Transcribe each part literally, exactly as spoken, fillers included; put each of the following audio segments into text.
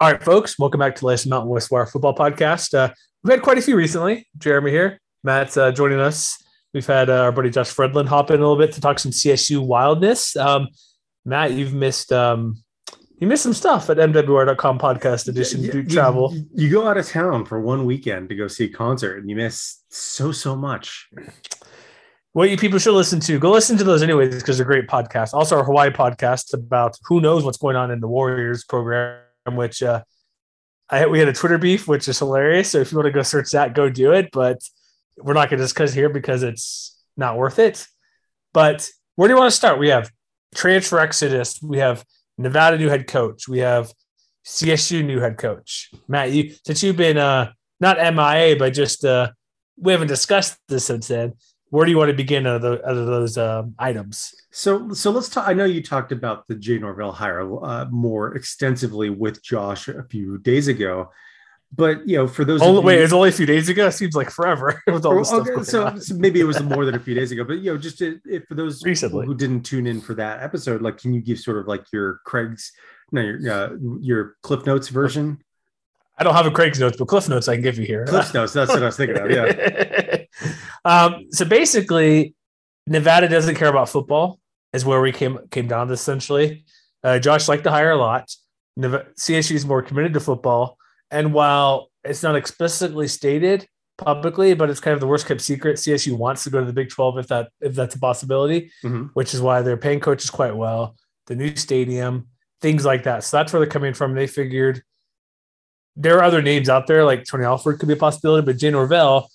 All right, folks, welcome back to the latest Mountain West Wire Football Podcast. Uh, we've had quite a few recently. Jeremy here. Matt's uh, joining us. We've had uh, our buddy Josh Fredlin hop in a little bit to talk some C S U wildness. Um, Matt, you've missed um, you missed some stuff at M W R dot com podcast edition yeah, yeah, due to travel. You, you go out of town for one weekend to go see a concert, and you miss so, so much. Well, you people should listen to. Go listen to those anyways because they're great podcasts. Also, our Hawaii podcast about who knows what's going on in the Warriors program, which uh, I we had a Twitter beef, which is hilarious. So if you want to go search that, go do it. But we're not going to discuss here because it's not worth it. But where do you want to start? We have transfer exodus. We have Nevada new head coach. We have C S U new head coach. Matt, you since you've been uh, not M I A, but just uh, we haven't discussed this since then. Where do you want to begin out of, the, out of those um, items? So, so let's talk. I know you talked about the Jay Norvell hire uh, more extensively with Josh a few days ago. But, you know, for those oh, – wait, you, it was only a few days ago? It seems like forever with all this okay, stuff so, so maybe it was more than a few days ago. But, you know, just to, if for those recently who didn't tune in for that episode, like, can you give sort of like your Craig's no, – your, uh, your Cliff Notes version? I don't have a Craig's Notes, but Cliff Notes I can give you here. Cliff Notes, that's what I was thinking of, yeah. um, so basically, Nevada doesn't care about football is where we came came down to essentially. Uh, Josh liked to hire a lot. Nevada, C S U is more committed to football. And while it's not explicitly stated publicly, but it's kind of the worst kept secret, C S U wants to go to the Big twelve if that if that's a possibility, mm-hmm. which is why they're paying coaches quite well, the new stadium, things like that. So that's where they're coming from. They figured there are other names out there, like Tony Alford could be a possibility, but Jay Norvell,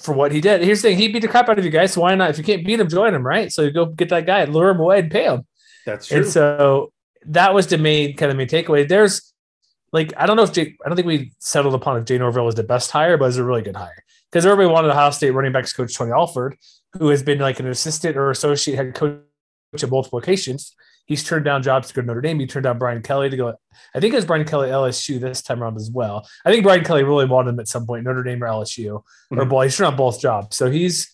for what he did, here's the thing, he beat the crap out of you guys, so why not? If you can't beat him, join him, right? So you go get that guy, lure him away and pay him. That's true. And so that was the main kind of main takeaway. There's Like, I don't know if Jay, I don't think we settled upon if Jay Norvell was the best hire, but it was a really good hire because everybody wanted Ohio State running backs coach Tony Alford, who has been like an assistant or associate head coach at multiple locations. He's turned down jobs to go to Notre Dame. He turned down Brian Kelly to go. I think it was Brian Kelly L S U this time around as well. I think Brian Kelly really wanted him at some point, Notre Dame or L S U, mm-hmm. or ball. He's turned on both jobs. So he's,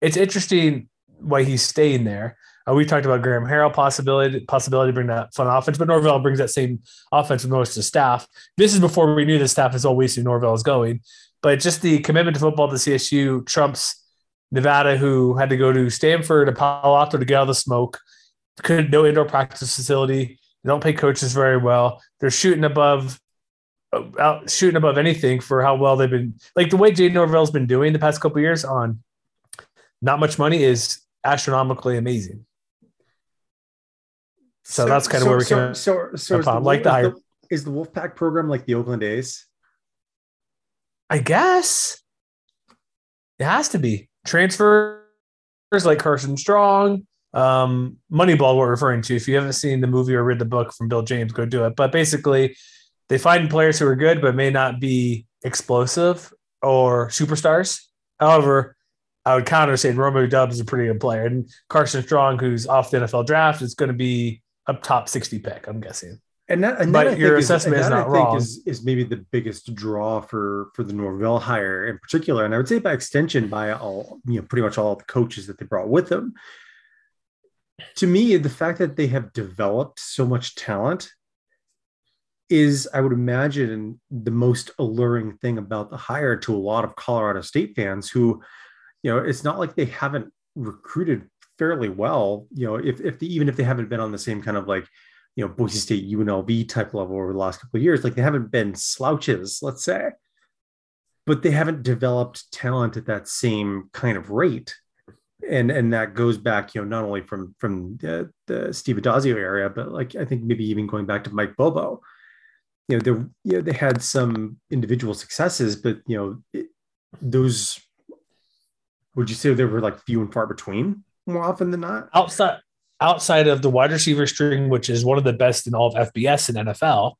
it's interesting why he's staying there. Uh, we talked about Graham Harrell possibility possibility to bring that fun offense, but Norvell brings that same offense with most of the staff. This is before we knew the staff is all wasting Norvell is going, but just the commitment to football to C S U trumps Nevada, who had to go to Stanford, to Palo Alto to get out of the smoke. Could no indoor practice facility. They don't pay coaches very well. They're shooting above, out, shooting above anything for how well they've been. Like the way Jay Norvell's been doing the past couple of years on not much money is astronomically amazing. So, so that's kind of so, where we so, came. So, so is the, like the, the is the Wolfpack program like the Oakland A's? I guess it has to be transfers like Carson Strong, um, Moneyball. We're referring to. If you haven't seen the movie or read the book from Bill James, go do it. But basically, they find players who are good but may not be explosive or superstars. However, I would counter saying Romeo Dubs is a pretty good player, and Carson Strong, who's off the N F L draft, is going to be up top sixty pick, I'm guessing. And that, and but your assessment is, is not I wrong. Think is, is maybe the biggest draw for, for the Norvell hire in particular, and I would say by extension by all you know pretty much all the coaches that they brought with them. To me, the fact that they have developed so much talent is, I would imagine, the most alluring thing about the hire to a lot of Colorado State fans who, you know, it's not like they haven't recruited fairly well. You know, if if they, even if they haven't been on the same kind of like. You know, Boise State, U N L V type level over the last couple of years, like they haven't been slouches, let's say, but they haven't developed talent at that same kind of rate. And, and that goes back, you know, not only from, from the, the Steve Adazio area, but like, I think maybe even going back to Mike Bobo, you know, they, you know, they had some individual successes, but you know, it, those, would you say they were like few and far between more often than not? Outside. Outside of the wide receiver string, which is one of the best in all of F B S and N F L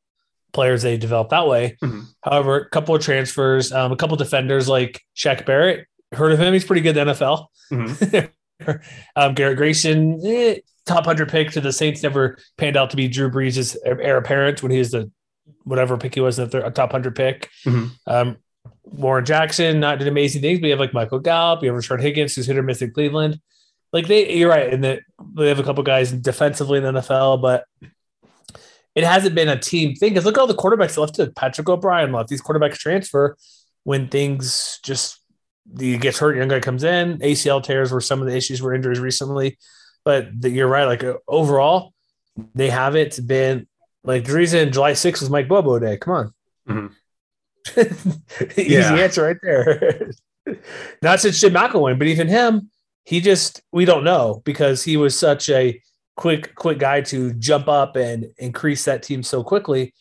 players, they develop that way. Mm-hmm. However, a couple of transfers, um, a couple of defenders like Shaq Barrett, heard of him? He's pretty good in the N F L. Mm-hmm. um, Garrett Grayson, eh, top one hundred pick to the Saints, never panned out to be Drew Brees' heir apparent when he was the whatever pick he was, the third, top one hundred pick. Mm-hmm. Um, Warren Jackson, not did amazing things. We have like Michael Gallup, we have Rashard Higgins, who's hit or miss in Cleveland. Like they, you're right, and the, they have a couple guys defensively in the N F L, but it hasn't been a team thing. Because look at all the quarterbacks that left. Patrick O'Brien left. These quarterbacks transfer when things just he gets hurt. Young guy comes in. A C L tears were some of the issues were injuries recently, but the, you're right. Like overall, they haven't been like the reason July sixth was Mike Bobo Day. Come on, mm-hmm. easy yeah. answer right there. Not since Jim McElwain, but even him. He just – we don't know because he was such a quick quick guy to jump up and increase that team so quickly.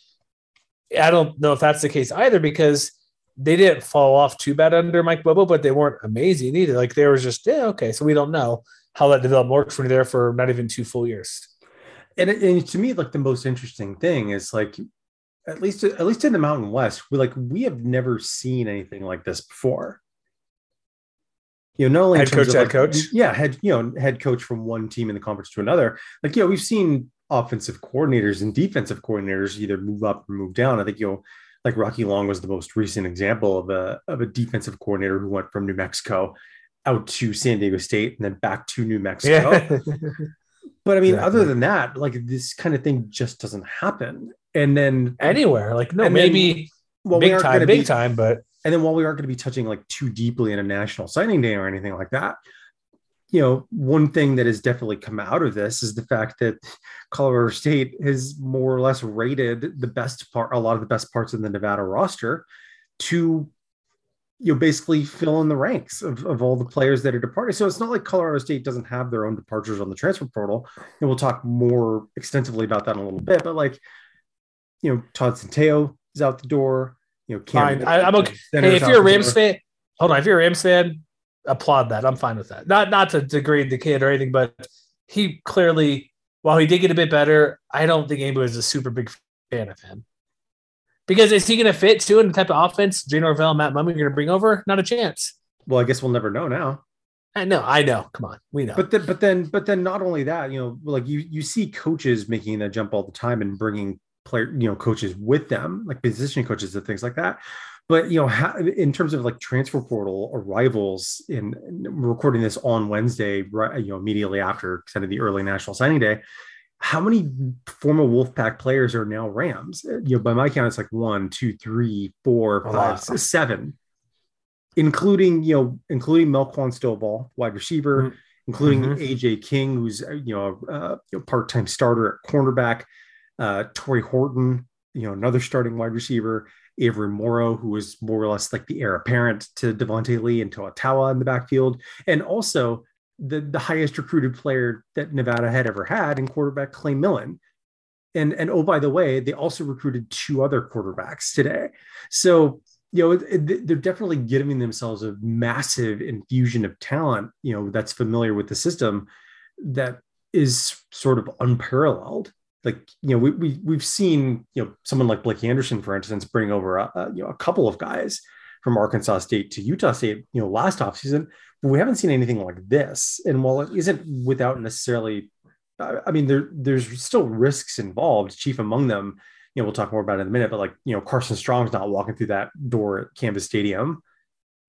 I don't know if that's the case either because they didn't fall off too bad under Mike Bobo, but they weren't amazing either. Like they were just, yeah, okay, so we don't know how that development works when you're there for not even two full years. And, and to me, like the most interesting thing is like at least at least in the Mountain West, we like we have never seen anything like this before. You know, not only head coach, like, head coach, yeah, head you know, head coach from one team in the conference to another. Like, you know, we've seen offensive coordinators and defensive coordinators either move up or move down. I think you know, like Rocky Long was the most recent example of a of a defensive coordinator who went from New Mexico out to San Diego State and then back to New Mexico. Yeah. But I mean, exactly. Other than that, like this kind of thing just doesn't happen. And then anywhere, like no, maybe then, well, big time, big be, time, but. And then while we aren't going to be touching like too deeply in a national signing day or anything like that, you know, one thing that has definitely come out of this is the fact that Colorado State has more or less rated the best part, a lot of the best parts of the Nevada roster to, you know, basically fill in the ranks of, of all the players that are departing. So it's not like Colorado State doesn't have their own departures on the transfer portal. And we'll talk more extensively about that in a little bit, but like, you know, Todd Santeo is out the door. You know, fine. I, I'm okay. Hey, if you're a Rams fan, hold on. If you're a Rams fan, applaud that. I'm fine with that. Not not to degrade the kid or anything, but he clearly, while he did get a bit better, I don't think anybody was a super big fan of him. Because is he going to fit too in the type of offense Jay Norvell, Matt Mummy are going to bring over? Not a chance. Well, I guess we'll never know now. I know, I know. Come on, we know. But then, but then, but then, not only that, you know, like you you see coaches making that jump all the time and bringing. Player, you know, coaches with them, like position coaches and things like that. But, you know, how, in terms of like transfer portal arrivals in, in recording this on Wednesday, right, you know, immediately after kind of the early national signing day, how many former Wolfpack players are now Rams? You know, by my count, it's like one, two, three, four, five, six, seven, including, you know, including Melquan Stovall, wide receiver, mm-hmm. including mm-hmm. A J King, who's, you know, a uh, you know, part-time starter at cornerback. Uh, Torrey Horton, you know, another starting wide receiver, Avery Morrow, who was more or less like the heir apparent to Devontae Lee and Toa Tawa in the backfield. And also the, the highest recruited player that Nevada had ever had in quarterback Clay Millen. And, and, oh, by the way, they also recruited two other quarterbacks today. So, you know, it, it, they're definitely giving themselves a massive infusion of talent, you know, that's familiar with the system that is sort of unparalleled. Like, you know, we, we, we've seen, you know, someone like Blake Anderson, for instance, bring over, a, a, you know, a couple of guys from Arkansas State to Utah State, you know, last offseason, but we haven't seen anything like this. And while it isn't without necessarily I mean, there there's still risks involved, chief among them. You know, we'll talk more about it in a minute, but like, you know, Carson Strong's not walking through that door at Canvas Stadium.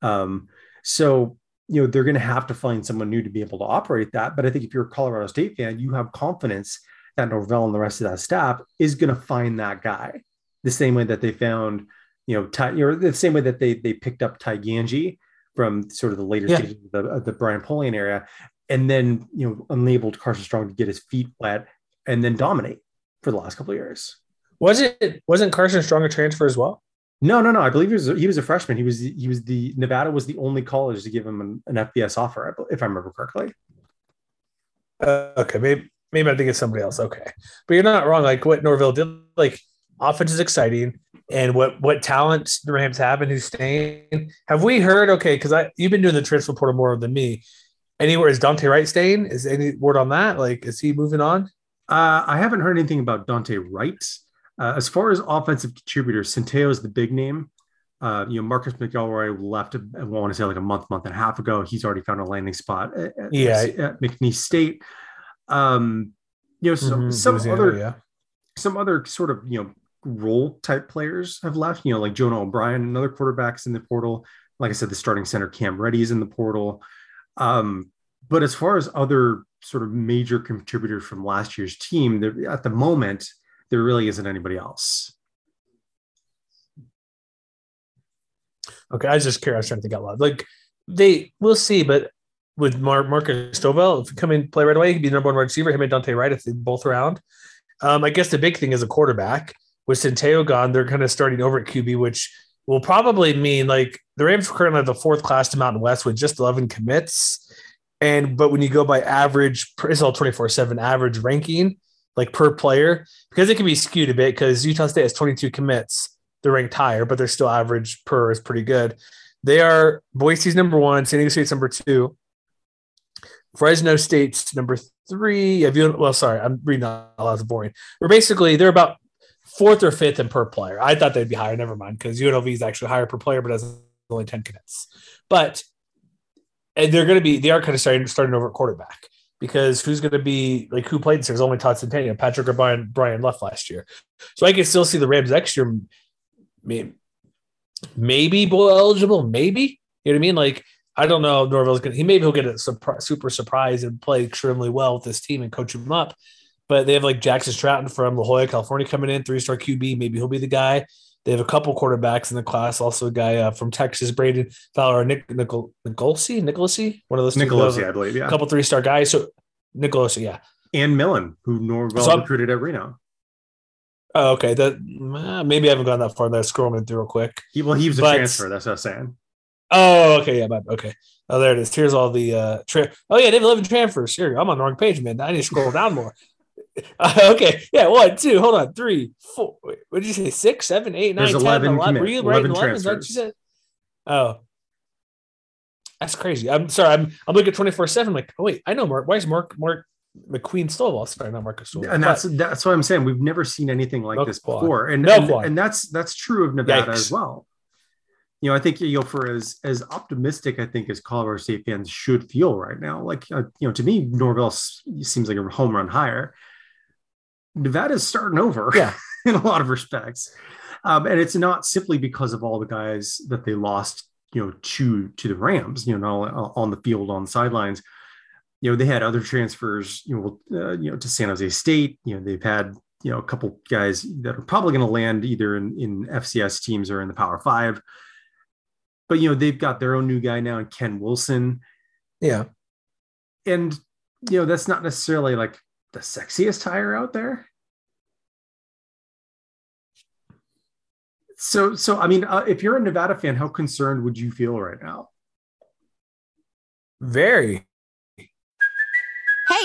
Um, so, you know, they're going to have to find someone new to be able to operate that. But I think if you're a Colorado State fan, you have confidence that Norvell and the rest of that staff is going to find that guy the same way that they found, you know, Ty, or the same way that they they picked up Ty Ganji from sort of the later yeah. stages of the, of the Brian Polian area. And then, you know, enabled Carson Strong to get his feet wet and then dominate for the last couple of years. Was it, wasn't Carson Strong a transfer as well? No, no, no. I believe he was, he was a freshman. He was, he was the, Nevada was the only college to give him an, an F B S offer, if I remember correctly. Uh, okay. Maybe, maybe I think it's somebody else. Okay. But you're not wrong. Like what Norvell did, like offense is exciting. And what, what talents the Rams have and who's staying. Have we heard, okay. Cause I, you've been doing the transfer portal more than me. Anywhere is Dante Wright staying? Is any word on that? Like, is he moving on? Uh, I haven't heard anything about Dante Wright. Uh, as far as offensive contributors, Centeio is the big name. Uh, you know, Marcus McElroy left, I want to say like a month, month and a half ago. He's already found a landing spot at, yeah. at, at McNeese State. Um, you know, so, mm-hmm. some Louisiana, other, yeah. some other sort of, you know, role type players have left, you know, like Jonah O'Brien, another quarterback's in the portal. Like I said, the starting center Cam Reddy is in the portal. Um, but as far as other sort of major contributors from last year's team, there, at the moment, there really isn't anybody else. Okay, I was just curious. I was trying to think out loud. Like they, we'll see. But with Mar- Marcus Stovall, if he come in play right away, he'd be the number one wide receiver. Him and Dante Wright, if they both around. Um, I guess the big thing is a quarterback. With Centeio gone, they're kind of starting over at Q B, which will probably mean like the Rams currently have the fourth class to Mountain West with just eleven commits. And, but when you go by average, it's all twenty-four seven average ranking, like per player, because it can be skewed a bit because Utah State has twenty-two commits. They're ranked higher, but they're still average per is pretty good. They are Boise's number one, San Diego State's number two, Fresno State's number three. Have you, well, sorry, I'm reading all that's boring. We're basically, they're about fourth or fifth in per player. I thought they'd be higher. Never mind, because U N L V is actually higher per player, but has only ten commits. But and they're going to be, they are kind of starting starting over at quarterback because who's going to be like who played this year is only Todd Centennial. Patrick O'Brien Brian left last year, so I can still see the Rams next year. Maybe, maybe bowl eligible. Maybe you know what I mean. Like I don't know. Norvell's going. He maybe he'll get a supr- super surprise and play extremely well with this team and coach him up. But they have like Jackson Stratton from La Jolla, California, coming in, three-star Q B. Maybe he'll be the guy. They have a couple quarterbacks in the class. Also a guy uh, from Texas, Braden Fowler, Nick Nicol Nicolosi, Nicolosi, one of those. Nicolosi, I believe. Yeah, a couple three-star guys. So Nicolosi, yeah, and Millen, who Norvell so recruited at Reno. Oh, okay. That maybe I haven't gone that far. There, scrolling through real quick. He, well, he was but, a transfer. That's what I was saying. Oh, okay, yeah, my, okay. Oh, there it is. Here's all the uh, tra- oh yeah, they have eleven transfers. Here, I'm on the wrong page, man. I need to scroll down more. Uh, okay, yeah, one, two, hold on, three, four. Wait, what did you say? Six, seven, eight, nine, ten, eleven. Were you right? Eleven. That you said? Oh, that's crazy. I'm sorry. I'm I'm looking at twenty-four seven. Like, oh wait, I know Mark. Why is Mark Mark McQueen Stovall? Sorry, not Marcus Stovall. And that's but, that's what I'm saying. We've never seen anything like Melquan. This before, and and, and that's that's true of Nevada Yikes. As well. You know, I think you know for as as optimistic I think as Colorado State fans should feel right now. Like, uh, you know, to me, Norvell seems like a home run hire. Nevada's starting over yeah. in a lot of respects. Um, and it's not simply because of all the guys that they lost, you know, to, to the Rams, you know, on the field, on the sidelines. You know, they had other transfers, you know, uh, you know, to San Jose State. You know, they've had, you know, a couple guys that are probably going to land either in, in F C S teams or in the Power Five. But, you know, they've got their own new guy now, and Ken Wilson. Yeah. And, you know, that's not necessarily like the sexiest hire out there. So, so I mean, uh, if you're a Nevada fan, how concerned would you feel right now? Very. Hey,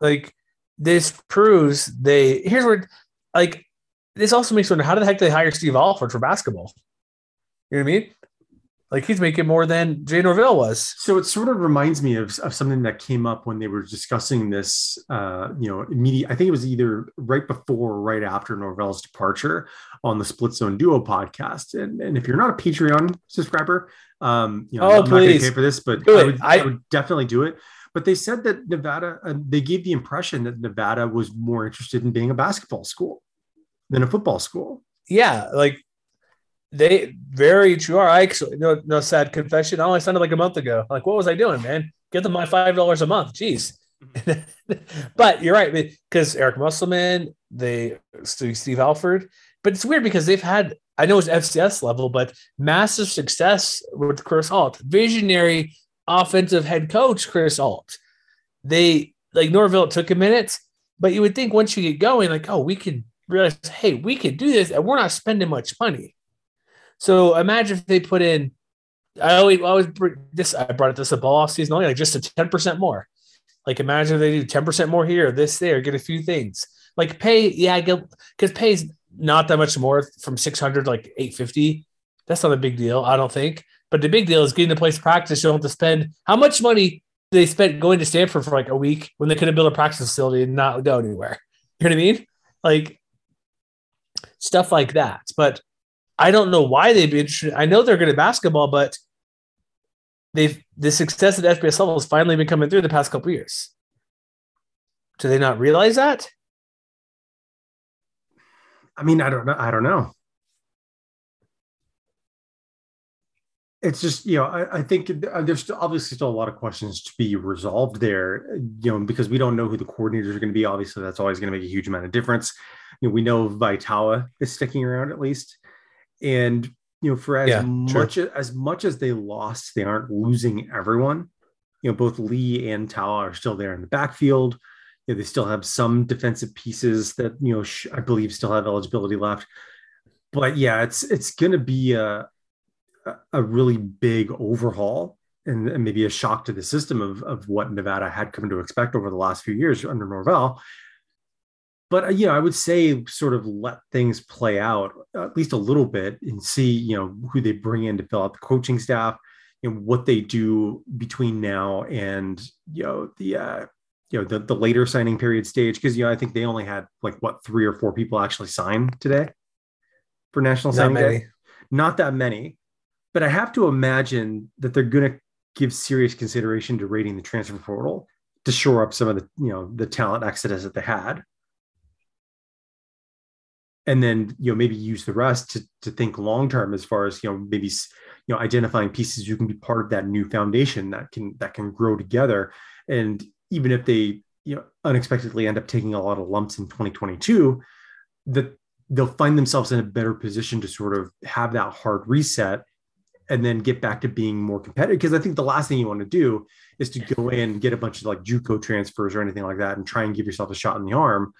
Like, this proves they... Here's where, like, this also makes me wonder, how the heck did they hire Steve Alford for basketball? You know what I mean? Like, he's making more than Jay Norvell was. So it sort of reminds me of, of something that came up when they were discussing this, uh, you know, immediate. I think it was either right before or right after Norvell's departure on the Split Zone Duo podcast. And, and if you're not a Patreon subscriber, um, you know, oh, I'm please. not going to pay for this, but I would, I... I would definitely do it. But they said that Nevada, uh, they gave the impression that Nevada was more interested in being a basketball school than a football school. Yeah, like. They very true are. I actually no no sad confession. I only signed it like a month ago. Like, what was I doing, man? Get them my five dollars a month. Jeez. But you're right, because Eric Musselman, they Steve Alford. But it's weird because they've had, I know it's F C S level, but massive success with Chris Alt, visionary offensive head coach Chris Alt. They like Norvell took a minute, but you would think once you get going, like, oh, we can realize, hey, we can do this, and we're not spending much money. So imagine if they put in, I always, always this, I brought this up all offseason, only like just a ten percent more. Like, imagine if they do ten percent more here, this, there, get a few things. Like, pay, yeah, I get, because pay's not that much more from six hundred to like eight fifty. That's not a big deal, I don't think. But the big deal is getting the place to practice. You don't have to spend, how much money they spent going to Stanford for like a week when they could have built a practice facility and not go anywhere? You know what I mean? Like, stuff like that. But I don't know why they'd be interested. I know they're good at basketball, but they've the success at F B S level has finally been coming through the past couple of years. Do they not realize that? I mean, I don't know. I don't know. It's just, you know, I, I think there's obviously still a lot of questions to be resolved there, you know, because we don't know who the coordinators are going to be. Obviously, that's always going to make a huge amount of difference. You know, we know Vitala is sticking around at least. And, you know, for as yeah, much true. as much as they lost, they aren't losing everyone. You know, both Lee and Tao are still there in the backfield. You know, they still have some defensive pieces that, you know, sh- I believe still have eligibility left. But yeah, it's it's going to be a a really big overhaul and, and maybe a shock to the system of of what Nevada had come to expect over the last few years under Norvell. But, you know, I would say sort of let things play out at least a little bit and see, you know, who they bring in to fill out the coaching staff and what they do between now and, you know, the, uh, you know, the, the later signing period stage. Because, you know, I think they only had like, what, three or four people actually sign today for National Signing Day? Not that many. But I have to imagine that they're going to give serious consideration to raiding the transfer portal to shore up some of the, you know, the talent exodus that they had. And then, you know, maybe use the rest to, to think long-term as far as, you know, maybe, you know, identifying pieces who can be part of that new foundation that can, that can grow together. And even if they, you know, unexpectedly end up taking a lot of lumps in twenty twenty-two, that they'll find themselves in a better position to sort of have that hard reset and then get back to being more competitive. Because I think the last thing you want to do is to go in and get a bunch of like JUCO transfers or anything like that and try and give yourself a shot in the arm.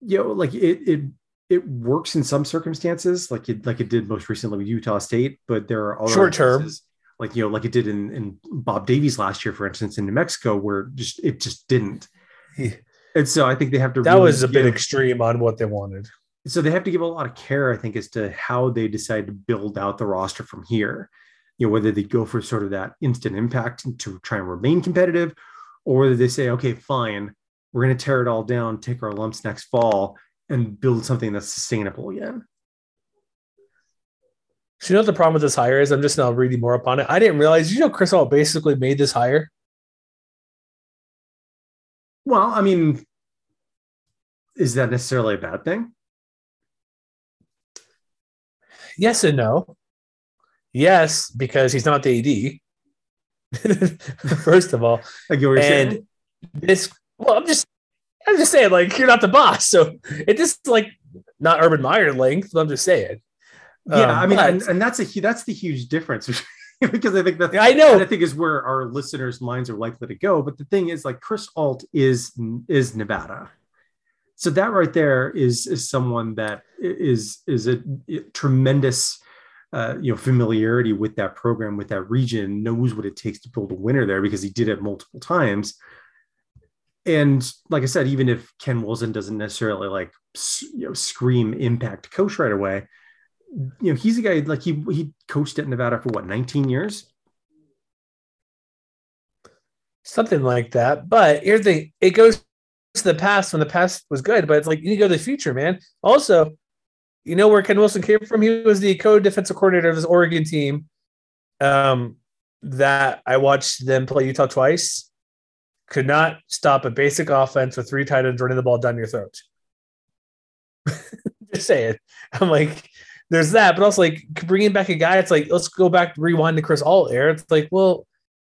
You know, like it, it, it works in some circumstances, like it, like it did most recently with Utah State, but there are other short term, like, you know, like it did in, in Bob Davies last year, for instance, in New Mexico, where just, it just didn't. And so I think they have to, that really, was a bit know, extreme on what they wanted. So they have to give a lot of care, I think, as to how they decide to build out the roster from here, you know, whether they go for sort of that instant impact to try and remain competitive, or whether they say, okay, fine, we're going to tear it all down, take our lumps next fall, and build something that's sustainable again. So, you know what the problem with this hire is? I'm just now reading more up on it. I didn't realize, you know, Chris Alt basically made this hire. Well, I mean, is that necessarily a bad thing? Yes and no. Yes, because he's not the A D, first of all. Like you were and saying. this. Well, I'm just, I'm just saying, like, you're not the boss, so it just like not Urban Meyer length. But I'm just saying. Yeah, um, I mean, but, and, and that's a that's the huge difference. Because I think that I know I think is where our listeners' minds are likely to go. But the thing is, like, Chris Ault is is Nevada, so that right there is is someone that is is a, a tremendous uh, you know familiarity with that program, with that region, knows what it takes to build a winner there because he did it multiple times. And like I said, even if Ken Wilson doesn't necessarily like you know scream impact coach right away. You know, he's a guy like he he coached at Nevada for what, nineteen years? Something like that. But here's the thing, it goes to the past when the past was good, but it's like you need to go to the future, man. Also, you know where Ken Wilson came from? He was the co-defensive coordinator of this Oregon team. Um, that I watched them play Utah twice. Could not stop a basic offense with three tight ends running the ball down your throat. Just saying. I'm like, there's that, but also like bringing back a guy. It's like, let's go back, rewind to Chris Ault era. It's like, well,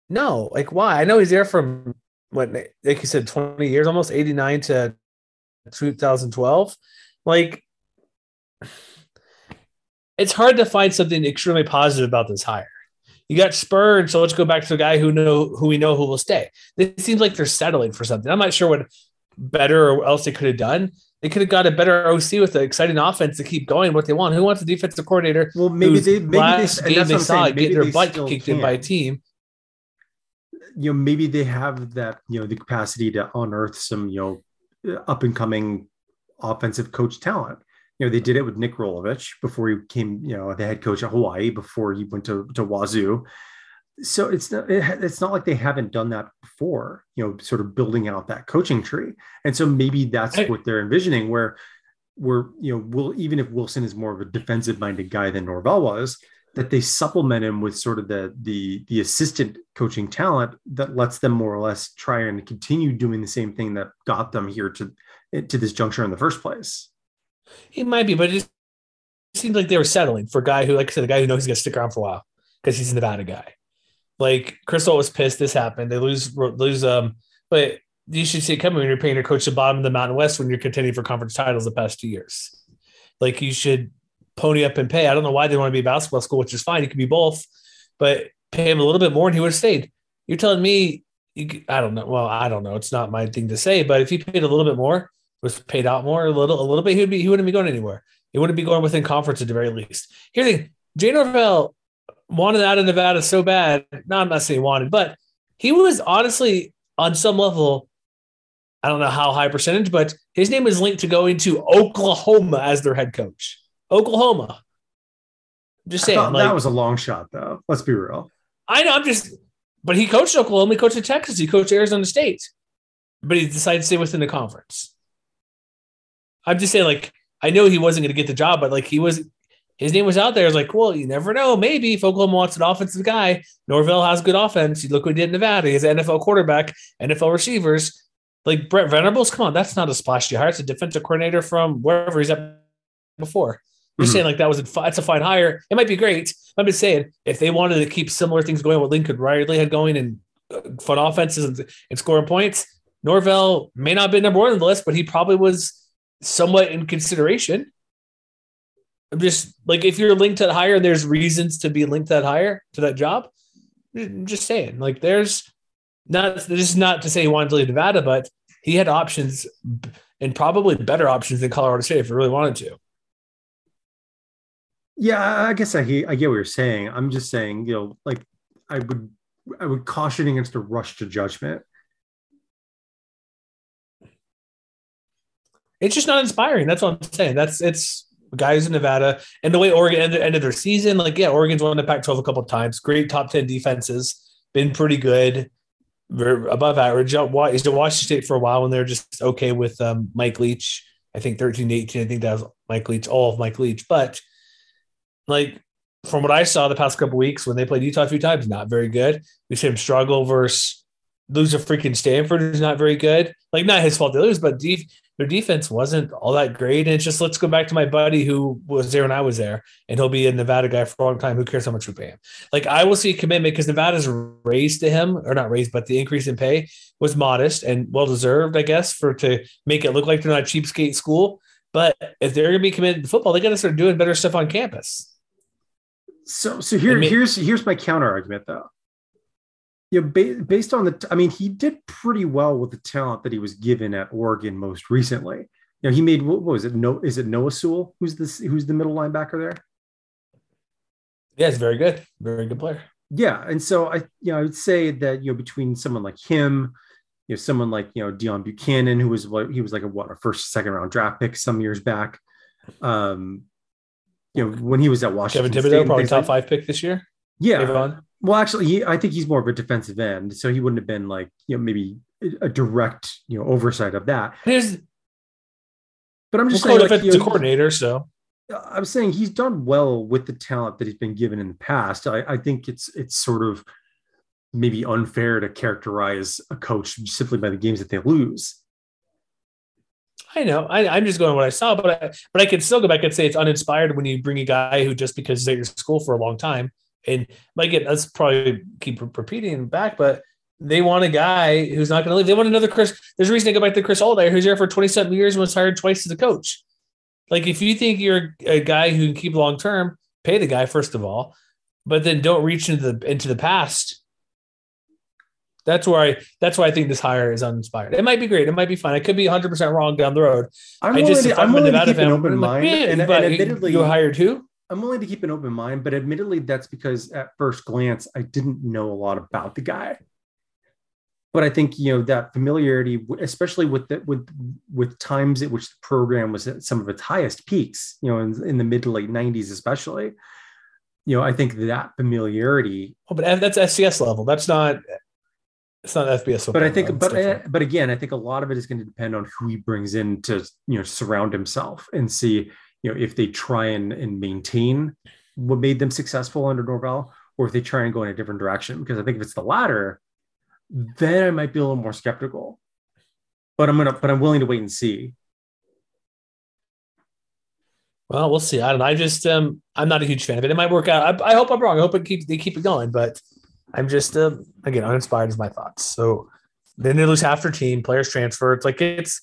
no, like why? I know he's there from what, like you said, twenty years, almost eighty-nine to two thousand twelve. Like it's hard to find something extremely positive about this hire. You got spurred. So let's go back to the guy who know who we know who will stay. It seems like they're settling for something. I'm not sure what better or else they could have done. They could have got a better O C with an exciting offense to keep going what they want. Who wants a defensive coordinator? Well, maybe they maybe last they, game they saw saying, get their butt kicked can. in by a team. You know, maybe they have that, you know, the capacity to unearth some, you know, up and coming offensive coach talent. You know, they did it with Nick Rolovich before he came, you know, the head coach at Hawaii before he went to, to Wazoo. So it's not, it's not like they haven't done that before, you know, sort of building out that coaching tree. And so maybe that's I, what they're envisioning where we're, you know, will even if Wilson is more of a defensive minded guy than Norvell was, that they supplement him with sort of the, the, the assistant coaching talent that lets them more or less try and continue doing the same thing that got them here to, to this juncture in the first place. It might be, but it just seems like they were settling for a guy who, like I said, a guy who knows he's going to stick around for a while because he's a Nevada guy. Like Chris Ault was pissed. This happened. They lose, lose. Um, but you should see it coming when you're paying your coach the bottom of the Mountain West when you're contending for conference titles the past two years. Like you should pony up and pay. I don't know why they want to be a basketball school, which is fine. You can be both, but pay him a little bit more and he would have stayed. You're telling me, you, I don't know. Well, I don't know. It's not my thing to say, but if he paid a little bit more, was paid out more a little, a little bit, he would be. He wouldn't be going anywhere. He wouldn't be going within conference at the very least. Here's the thing, Jay Norvell wanted out of Nevada so bad. No, I'm not saying wanted, but he was honestly on some level, I don't know how high percentage, but his name is linked to going to Oklahoma as their head coach. Oklahoma. I'm just saying. I like, that was a long shot, though. Let's be real. I know. I'm just, but he coached Oklahoma. He coached in Texas. He coached Arizona State. But he decided to stay within the conference. I'm just saying, like, I know he wasn't going to get the job, but like he was. His name was out there. I was like, well, you never know. Maybe if Oklahoma wants an offensive guy, Norvell has good offense. You look what he did in Nevada. He's an N F L quarterback, N F L receivers. Like Brent Venables, come on, that's not a splashy hire. It's a defensive coordinator from wherever he's at before. You're mm-hmm. saying like that was a, that's a fine hire. It might be great. I'm just saying if they wanted to keep similar things going, what Lincoln Riley had going and fun offenses and, and scoring points, Norvell may not have been number one on the list, but he probably was somewhat in consideration. I'm just like, if you're linked that higher, there's reasons to be linked that higher to that job. I'm just saying, like, there's not, this is not to say he wanted to leave Nevada, but he had options and probably better options than Colorado State if he really wanted to. Yeah, I guess I, I get what you're saying. I'm just saying, you know, like I would, I would caution against a rush to judgment. It's just not inspiring. That's what I'm saying. That's, it's, guys in Nevada and the way Oregon ended, ended their season. Like, yeah, Oregon's won the Pac twelve a couple of times. Great top ten defenses, been pretty good, above average. Used to Washington State for a while when they're just okay with um, Mike Leach. I think thirteen to eighteen. I think that was Mike Leach, all of Mike Leach. But like from what I saw the past couple of weeks when they played Utah a few times, not very good. We see them struggle versus lose to freaking Stanford, who's not very good. Like, not his fault, the others, but def- their defense wasn't all that great. And it's just, let's go back to my buddy who was there when I was there, and he'll be a Nevada guy for a long time. Who cares how much we pay him? Like, I will see a commitment because Nevada's raise to him, or not raise, but the increase in pay was modest and well-deserved, I guess, for to make it look like they're not a cheapskate school. But if they're going to be committed to football, they got to start doing better stuff on campus. So, so here, may- here's here's my counter argument, though. Yeah, you know, based on the, I mean, he did pretty well with the talent that he was given at Oregon most recently. You know, he made what was it? No, is it Noah Sewell? Who's this? Who's the middle linebacker there? Yeah, it's very good, very good player. Yeah, and so I, you know, I would say that, you know, between someone like him, you know, someone like, you know, Deion Buchanan, who was what he was like a what a first, second round draft pick some years back. Um, you know, when he was at Washington, Kevin Thibodeau, probably top five pick this year. Yeah. Avon. Well, actually, he, I think he's more of a defensive end, so he wouldn't have been like, you know, maybe a direct, you know, oversight of that. There's, but I'm just we'll saying, like, you know, coordinator. So I'm saying he's done well with the talent that he's been given in the past. I, I think it's it's sort of maybe unfair to characterize a coach simply by the games that they lose. I know. I, I'm just going on what I saw, but I, but I can still go back and say it's uninspired when you bring a guy who just because he's at your school for a long time. And like, that's probably keep repeating back, but they want a guy who's not going to leave. They want another Chris. There's a reason to go back to Chris Allday, who's there for twenty-seven years and was hired twice as a coach. Like, if you think you're a guy who can keep long term, pay the guy first of all, but then don't reach into the into the past. That's where I. That's why I think this hire is uninspired. It might be great. It might be fine. I could be one hundred percent wrong down the road. I'm I just, to, I'm willing to keep an open I'm mind. Like, yeah, and, but and admittedly, you hired who? I'm willing to keep an open mind, but admittedly, that's because at first glance, I didn't know a lot about the guy. But I think, you know, that familiarity, especially with the, with with times at which the program was at some of its highest peaks, you know, in, in the mid to late nineties, especially, you know, I think that familiarity. Oh, but that's S C S level. That's not. It's not F B S. But I think, but I, but again, I think a lot of it is going to depend on who he brings in to, you know, surround himself and see. You know, if they try and, and maintain what made them successful under Norvell, or if they try and go in a different direction, because I think if it's the latter, then I might be a little more skeptical. But I'm gonna, but I'm willing to wait and see. Well, we'll see. I don't know. I just, um, I'm not a huge fan of it. It might work out. I, I hope I'm wrong. I hope it keeps they keep it going. But I'm just, uh, again, uninspired is my thoughts. So then they lose half their team. Players transfer. It's like it's.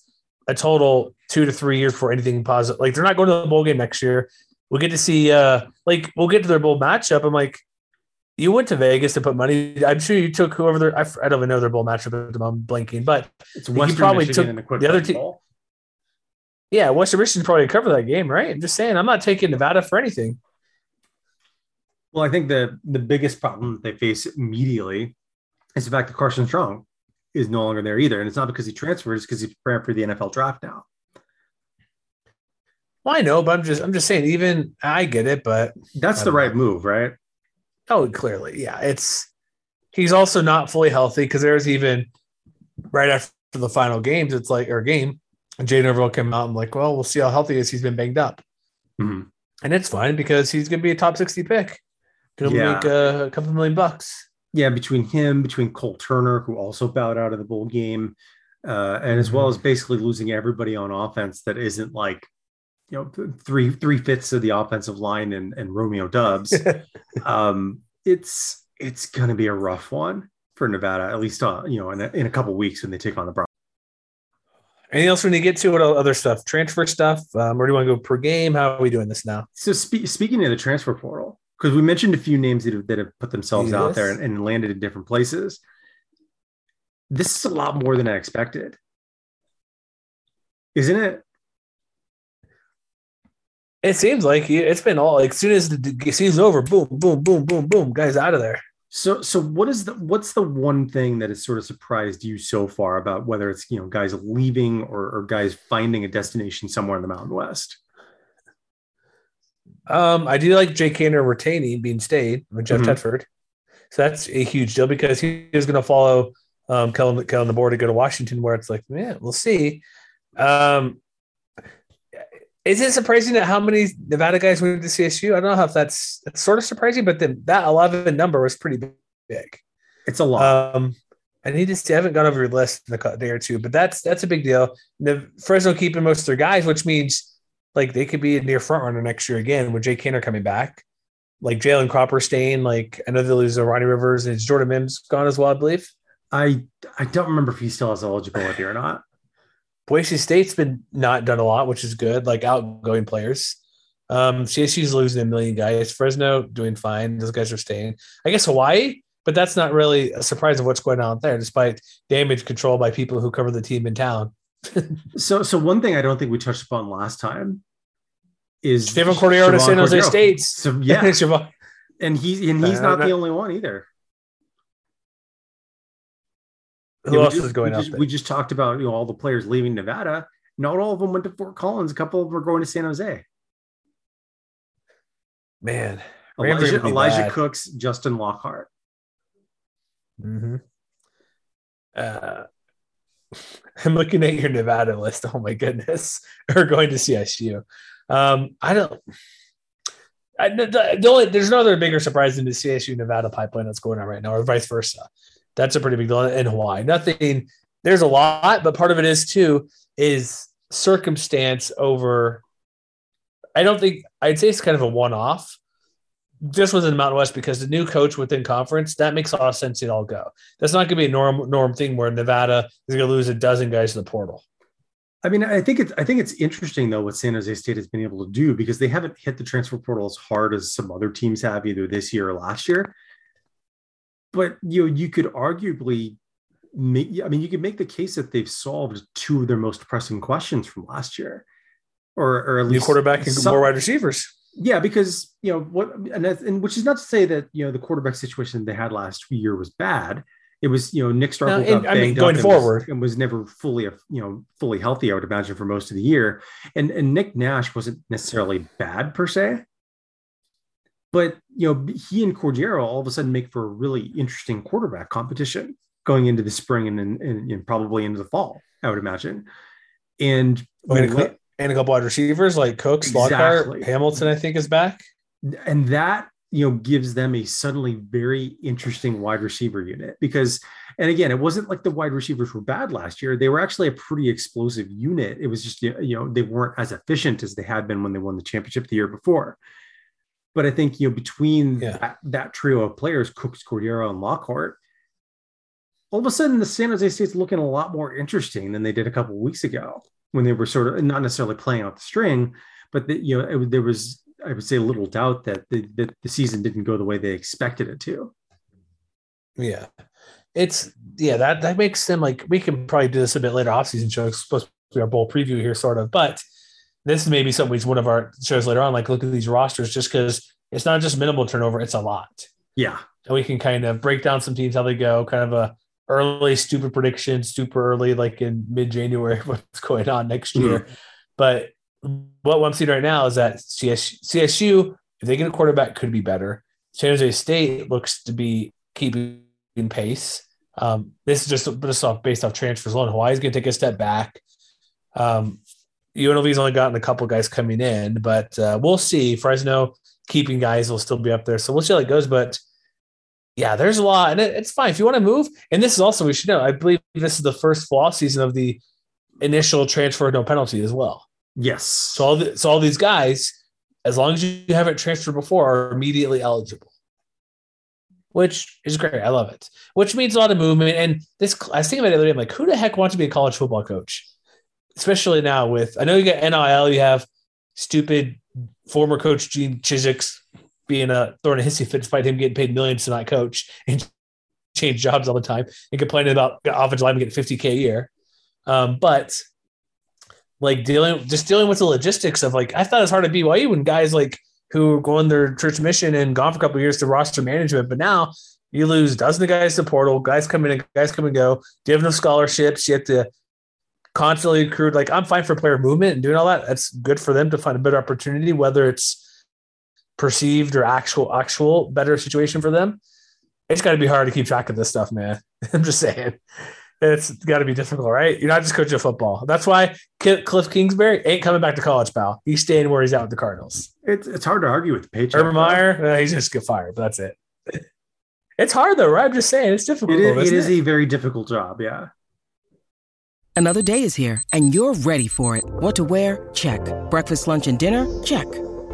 A total two to three years before anything positive. Like, they're not going to the bowl game next year. We'll get to see, uh, like, we'll get to their bowl matchup. I'm like, you went to Vegas to put money. I'm sure you took whoever their, I, I don't even know their bowl matchup at the moment, I'm blanking, but it's Western you probably Michigan took in the, quick the other team. Yeah, Western Michigan probably covered that game, right? I'm just saying, I'm not taking Nevada for anything. Well, I think the, the biggest problem that they face immediately is the fact that Carson Strong is no longer there either. And it's not because he transfers, because he's preparing for the N F L draft now. Well, I know, but I'm just, I'm just saying, even I get it, but that's the right move, right? Oh, clearly. Yeah. It's, he's also not fully healthy, because there's even right after the final games, it's like, or game, Jay Norvell came out and like, well, we'll see how healthy he is. He's been banged up. Mm-hmm. And it's fine because he's going to be a top sixty pick. Going to yeah. make uh, a couple million bucks. Yeah, between him, between Cole Turner, who also bowed out of the bowl game, uh, and as well as basically losing everybody on offense that isn't like, you know, three three fifths of the offensive line and, and Romeo Dubs, um, it's it's going to be a rough one for Nevada, at least uh, you know in a, in a couple weeks when they take on the Broncos. Anything else we need to get to? What other stuff? Transfer stuff? Um, or do you want to go per game? How are we doing this now? So spe- speaking of the transfer portal. Because we mentioned a few names that have, that have put themselves Adidas. Out there and, and landed in different places. This is a lot more than I expected, isn't it? It seems like it's been all like as soon as the season's over, boom, boom, boom, boom, boom, guys out of there. So, so what is the what's the one thing that has sort of surprised you so far about whether it's, you know, guys leaving or, or guys finding a destination somewhere in the Mountain West? Um, I do like Jay Kaner retaining, being stayed with Jeff mm-hmm. Tedford. So that's a huge deal because he is going to follow um, Kellen, Kellen the board to go to Washington, where it's like, man, we'll see. Um, is it surprising that how many Nevada guys went to C S U? I don't know if that's, that's sort of surprising, but then that eleven number was pretty big. It's a lot. Um, I need to see, I haven't gone over your list in a day or two, but that's that's a big deal. The Fresno keeping most of their guys, which means like they could be a near front runner next year again with Jay Kanter coming back. Like Jalen Cropperstain, like I know they lose Ronnie Rivers, and Jordan Mims gone as well, I believe. I I don't remember if he still has eligibility or not. Boise State's been not done a lot, which is good, like outgoing players. Um, C S U's losing a million guys. Fresno doing fine. Those guys are staying. I guess Hawaii, but that's not really a surprise of what's going on there, despite damage control by people who cover the team in town. so so one thing I don't think we touched upon last time is Stephen Cordero to San Jose State. So, yeah. and, he, and he's not know. the only one either. Who yeah, else just, is going we up? Just, we just talked about, you know, all the players leaving Nevada. Not all of them went to Fort Collins. A couple of them are going to San Jose. Man, Elijah, Elijah Cooks, Justin Lockhart. Mm-hmm. Uh, I'm looking at your Nevada list. Oh my goodness, we're going to C S U. Um, I don't. I, the, the only there's no other bigger surprise than the C S U Nevada pipeline that's going on right now, or vice versa. That's a pretty big deal in Hawaii. Nothing, there's a lot, but part of it is too, is circumstance over, I don't think, I'd say it's kind of a one-off. This was in the Mountain West because the new coach within conference, that makes a lot of sense it all go. That's not going to be a norm norm thing where Nevada is going to lose a dozen guys to the portal. I mean, I think, it's, I think it's interesting, though, what San Jose State has been able to do because they haven't hit the transfer portal as hard as some other teams have either this year or last year. But you know, you could arguably make, I mean, you could make the case that they've solved two of their most pressing questions from last year, or, or at least new quarterback and some, more wide receivers. Yeah, because you know what, and, and which is not to say that you know the quarterback situation they had last year was bad. It was you know Nick Starkle no, got banged I mean, going up forward and was, and was never fully a, you know fully healthy. I would imagine for most of the year, and and Nick Nash wasn't necessarily bad per se. But, you know, he and Cordero all of a sudden make for a really interesting quarterback competition going into the spring and, and, and, and probably into the fall, I would imagine. And, and, a, couple, and a couple wide receivers like Cooks, exactly. Lockhart, Hamilton, I think, is back. And that, you know, gives them a suddenly very interesting wide receiver unit because, and again, it wasn't like the wide receivers were bad last year. They were actually a pretty explosive unit. It was just, you know, they weren't as efficient as they had been when they won the championship the year before. But I think, you know, between yeah. that, that trio of players, Cooks, Cordero, and Lockhart, all of a sudden the San Jose State's looking a lot more interesting than they did a couple of weeks ago when they were sort of not necessarily playing out the string, but the, you know, it, there was, I would say, little doubt that the, that the season didn't go the way they expected it to. Yeah. It's, yeah, that, that makes them like, we can probably do this a bit later offseason show. It's supposed to be our bowl preview here, sort of, but this is maybe something one of our shows later on, like look at these rosters just because it's not just minimal turnover, it's a lot. Yeah. And we can kind of break down some teams, how they go, kind of a early stupid prediction, super early, like in mid-January, what's going on next year. Mm-hmm. But what I'm seeing right now is that C S U, if they get a quarterback, could be better. San Jose State looks to be keeping pace. Um, this is just, just off, based off transfers alone. Hawaii's going to take a step back. Um, U N L V's only gotten a couple guys coming in, but uh, we'll see. Fresno keeping guys will still be up there. So we'll see how it goes. But, yeah, there's a lot. And it, it's fine. If you want to move, and this is also we should know, I believe this is the first fall season of the initial transfer no penalty as well. Yes. So all, the, so all these guys, as long as you haven't transferred before, are immediately eligible, which is great. I love it, which means a lot of movement. And this, I was thinking about it the other day, I'm like, who the heck wants to be a college football coach? Especially now with, I know you got N I L, you have stupid former coach Gene Chizik being a throwing a hissy fit despite him getting paid millions to not coach and change jobs all the time and complaining about offensive linemen getting fifty K a year. Um, but like dealing, just dealing with the logistics of like, I thought it's hard at B Y U when guys like who are going their church mission and gone for a couple of years to roster management, but now you lose dozens of guys to portal, guys come in and guys come and go. Do you have no scholarships? You have to constantly accrued, like I'm fine for player movement and doing all that. That's good for them to find a better opportunity, whether it's perceived or actual, actual better situation for them. It's got to be hard to keep track of this stuff, man. I'm just saying, it's got to be difficult, right? You're not just coaching football. That's why Cliff Kingsbury ain't coming back to college, pal. He's staying where he's at with the Cardinals. It's it's hard to argue with the paycheck. Urban Meyer, uh, he's just get fired, but that's it. It's hard though, right? I'm just saying, it's difficult. It is, isn't it is it? a very difficult job, yeah. Another day is here, and you're ready for it. What to wear? Check. Breakfast, lunch, and dinner? Check.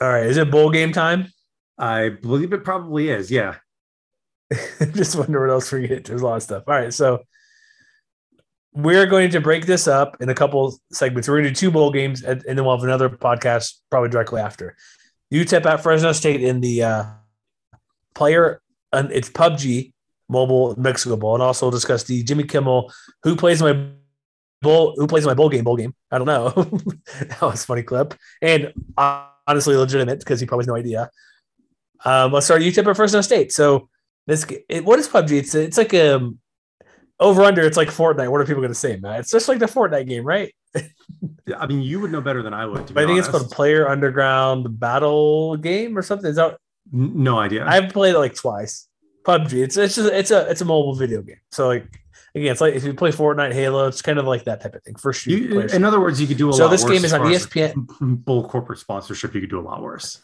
All right. Is it bowl game time? I believe it probably is. Yeah. Just wonder what else we get. There's a lot of stuff. All right. So we're going to break this up in a couple segments. We're going to do two bowl games, and then we'll have another podcast probably directly after. U T E P at Fresno State in the uh, player. And it's P U B G Mobile Mexico Bowl. And also we'll discuss the Jimmy Kimmel, who plays my bowl, who plays my bowl game, bowl game. I don't know. That was a funny clip. And I, honestly legitimate because he probably has no idea. Um, let's start U T E P at Fresno State. So this, it, what is P U B G? It's it's like a over under. It's like Fortnite. What are people going to say, Matt? It's just like the Fortnite game, right? I mean, you would know better than I would. To be but I think honest. It's called Player Underground Battle Game or something. Is that, no idea. I've played it like twice. P U B G. It's it's just it's a it's a mobile video game. So like again, it's like if you play Fortnite, Halo, it's kind of like that type of thing. For sure. You, in other words, you could do a so lot worse. So this game is on E S P N. Bull corporate sponsorship, you could do a lot worse.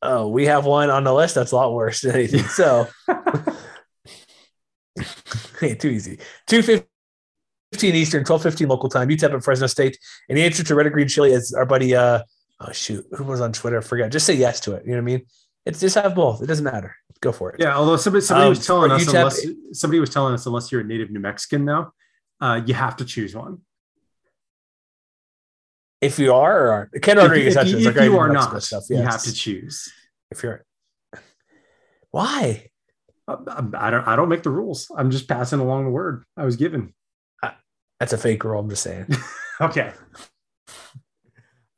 Oh, we have one on the list that's a lot worse than anything. So, yeah, too easy. two fifteen Eastern, twelve fifteen local time. U T E P at Fresno State. And the answer to Red or Green Chili is our buddy, uh, oh, shoot, who was on Twitter? I forgot. Just say yes to it. You know what I mean? It's just have both. It doesn't matter. Go for it. Yeah, although somebody somebody um, was telling us U T E P, unless somebody was telling us unless you're a native New Mexican though, uh, you have to choose one. If you are or aren't, Ken Rodriguez if, if, if, if like, you are not, stuff. Yeah, you have to choose. If you're, why? I, I don't. I don't make the rules. I'm just passing along the word I was given. I, that's a fake rule. I'm just saying. Okay.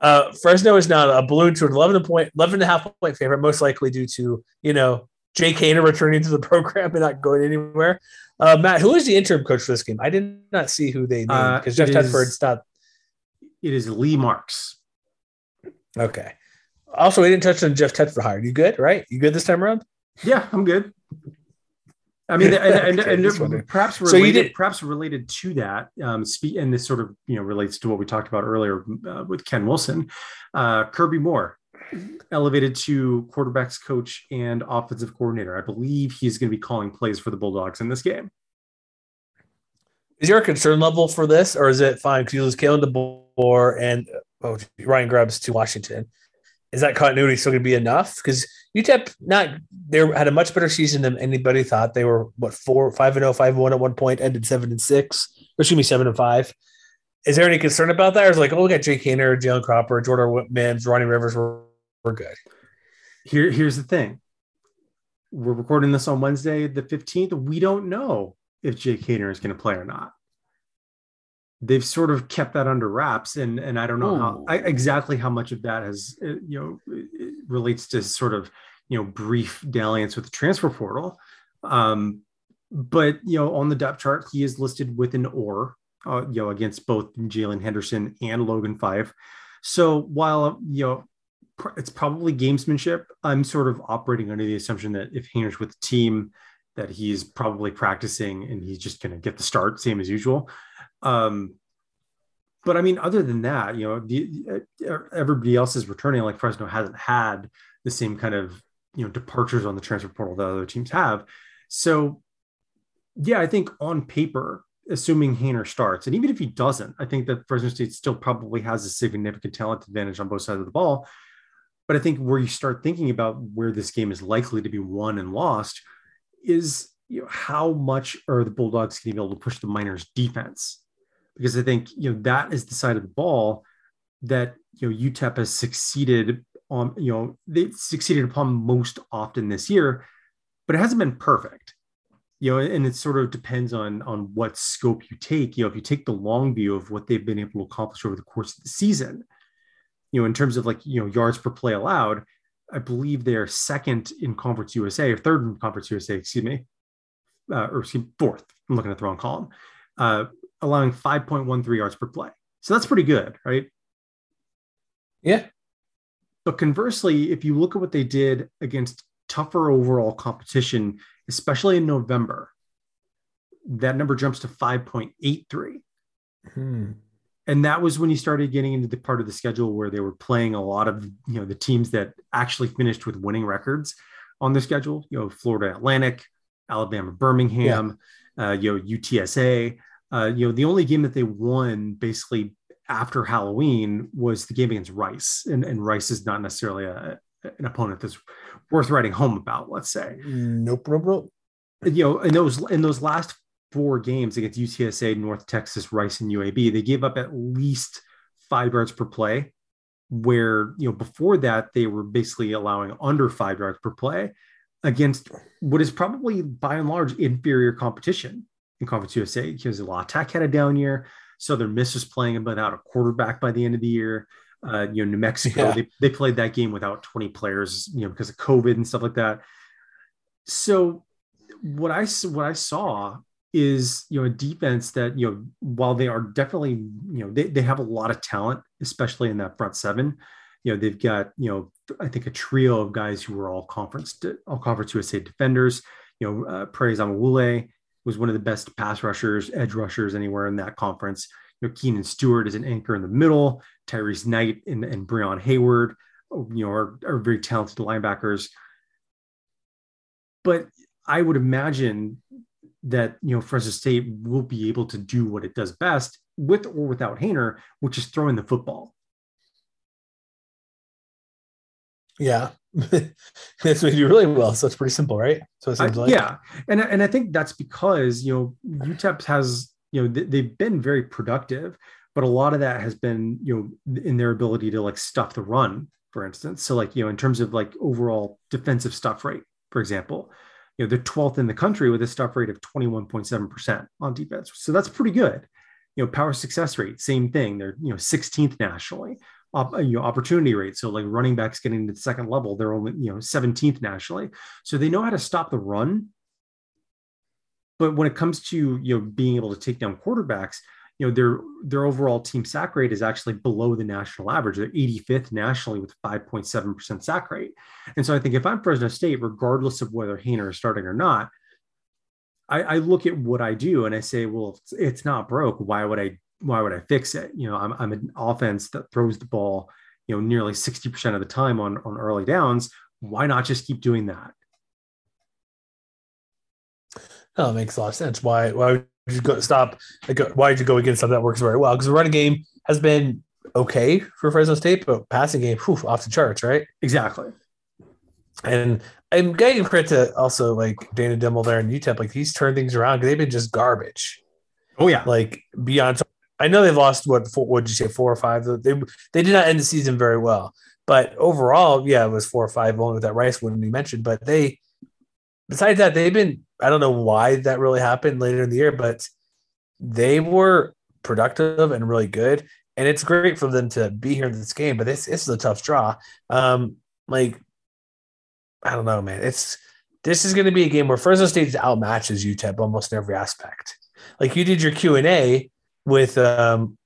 Uh, Fresno is now a balloon to an eleven point, eleven and a half point favorite, most likely due to, you know, Jay Kaner returning to the program and not going anywhere. Uh, Matt, who is the interim coach for this game? I did not see who they named because uh, Jeff Tedford's not. It is Lee Marks. Okay. Also, we didn't touch on Jeff Tedford hire. You good, right? You good this time around? Yeah, I'm good. I mean, and, okay, and, and perhaps related, so you did, perhaps related to that, um, and this sort of you know relates to what we talked about earlier uh, with Ken Wilson, uh, Kirby Moore, elevated to quarterbacks coach and offensive coordinator. I believe he's going to be calling plays for the Bulldogs in this game. Is there a concern level for this, or is it fine? Because you lose Kalen DeBoer and oh, Ryan Grubbs to Washington. Is that continuity still going to be enough? Because U T E P not they had a much better season than anybody thought. They were what four, five and oh, five and one at one point, ended seven and six, or excuse me, seven and five. Is there any concern about that? Or is it like, oh, we got Jay Kaner, Jalen Cropper, Jordan Mims, Ronnie Rivers, we're, we're good. Here, here's the thing. We're recording this on Wednesday, the fifteenth. We don't know if Jay Kaner is going to play or not. They've sort of kept that under wraps, and and I don't know how, I, exactly how much of that has you know it relates to sort of you know brief dalliance with the transfer portal, um, but you know on the depth chart he is listed with an or uh, you know against both Jalen Henderson and Logan Fife. So while you know pr- it's probably gamesmanship, I'm sort of operating under the assumption that if Hayner's with the team, that he's probably practicing and he's just going to get the start, same as usual. Um, but I mean, other than that, you know, the, everybody else is returning. Like Fresno hasn't had the same kind of, you know, departures on the transfer portal that other teams have. So yeah, I think on paper, assuming Haener starts, and even if he doesn't, I think that Fresno State still probably has a significant talent advantage on both sides of the ball. But I think where you start thinking about where this game is likely to be won and lost is, you know, how much are the Bulldogs going to be able to push the Miners defense? Because I think, you know, that is the side of the ball that, you know, U T E P has succeeded on, you know, they've succeeded upon most often this year, but it hasn't been perfect. You know, and it sort of depends on, on what scope you take. You know, if you take the long view of what they've been able to accomplish over the course of the season, you know, in terms of like, you know, yards per play allowed, I believe they're second in Conference U S A or third in Conference U S A, excuse me, uh, or excuse, fourth. I'm looking at the wrong column, uh, allowing five point one three yards per play. So that's pretty good, right? Yeah. But conversely, if you look at what they did against tougher overall competition, especially in November, that number jumps to five point eight three. Hmm. And that was when you started getting into the part of the schedule where they were playing a lot of, you know, the teams that actually finished with winning records on the schedule, you know, Florida Atlantic, Alabama, Birmingham, yeah. uh, you know, U T S A, uh, you know, the only game that they won basically after Halloween was the game against Rice, and, and Rice is not necessarily a, an opponent that's worth writing home about, let's say. Nope, nope, nope. You know, in those, in those last four games against U T S A, North Texas, Rice, and U A B, they gave up at least five yards per play, where, you know, before that, they were basically allowing under five yards per play against what is probably, by and large, inferior competition in Conference U S A, because La Tech had a down year, Southern Miss was playing without a quarterback by the end of the year. Uh, you know, New Mexico, yeah. they, they played that game without twenty players, you know, because of COVID and stuff like that. So what I, what I saw is, you know, a defense that, you know, while they are definitely, you know, they, they have a lot of talent, especially in that front seven. You know, they've got, you know, I think a trio of guys who were all conference, all Conference U S A defenders. You know, uh, Praise Amawule was one of the best pass rushers, edge rushers anywhere in that conference. You know, Keenan Stewart is an anchor in the middle. Tyrese Knight and, and Breon Hayward, you know, are, are very talented linebackers. But I would imagine that, you know, Fresno State will be able to do what it does best with or without Haener, which is throwing the football. Yeah, that's what you do really well. So it's pretty simple, right? So it seems I, like. Yeah, and and I think that's because, you know, U T E P has, you know, they've been very productive, but a lot of that has been, you know, in their ability to like stuff the run, for instance. So like, you know, in terms of like overall defensive stuff rate, for example, you know, they're twelfth in the country with a stuff rate of twenty-one point seven percent on defense. So that's pretty good. You know, power success rate, same thing. They're, you know, sixteenth nationally. Op, you know, opportunity rate. So like running backs getting to the second level, they're only, you know, seventeenth nationally. So they know how to stop the run. But when it comes to, you know, being able to take down quarterbacks, you know, their their overall team sack rate is actually below the national average. They're eighty-fifth nationally with five point seven percent sack rate. And so I think if I'm Fresno State, regardless of whether Haener is starting or not, I, I look at what I do and I say, well, if it's not broke, why would I why would I fix it? You know, I'm I'm an offense that throws the ball, you know, nearly sixty percent of the time on on early downs. Why not just keep doing that? No, it makes a lot of sense. Why? Why would you go stop? Like, why did you go against something that works very well? Because the running game has been okay for Fresno State, but passing game, whew, off the charts, right? Exactly. And I'm getting credit to also like Dana Dimmel there in U T E P. Like he's turned things around because they've been just garbage. Oh yeah, like beyond. I know they've lost what? Four, what did you say? Four or five? They they did not end the season very well, but overall, yeah, it was four or five. Only with that Rice wouldn't be mentioned, but they. Besides that, they've been, I don't know why that really happened later in the year, but they were productive and really good. And it's great for them to be here in this game, but this, this is a tough draw. Um, like, I don't know, man. It's this is going to be a game where Fresno State outmatches U T E P almost in every aspect. Like you did your Q and A with um,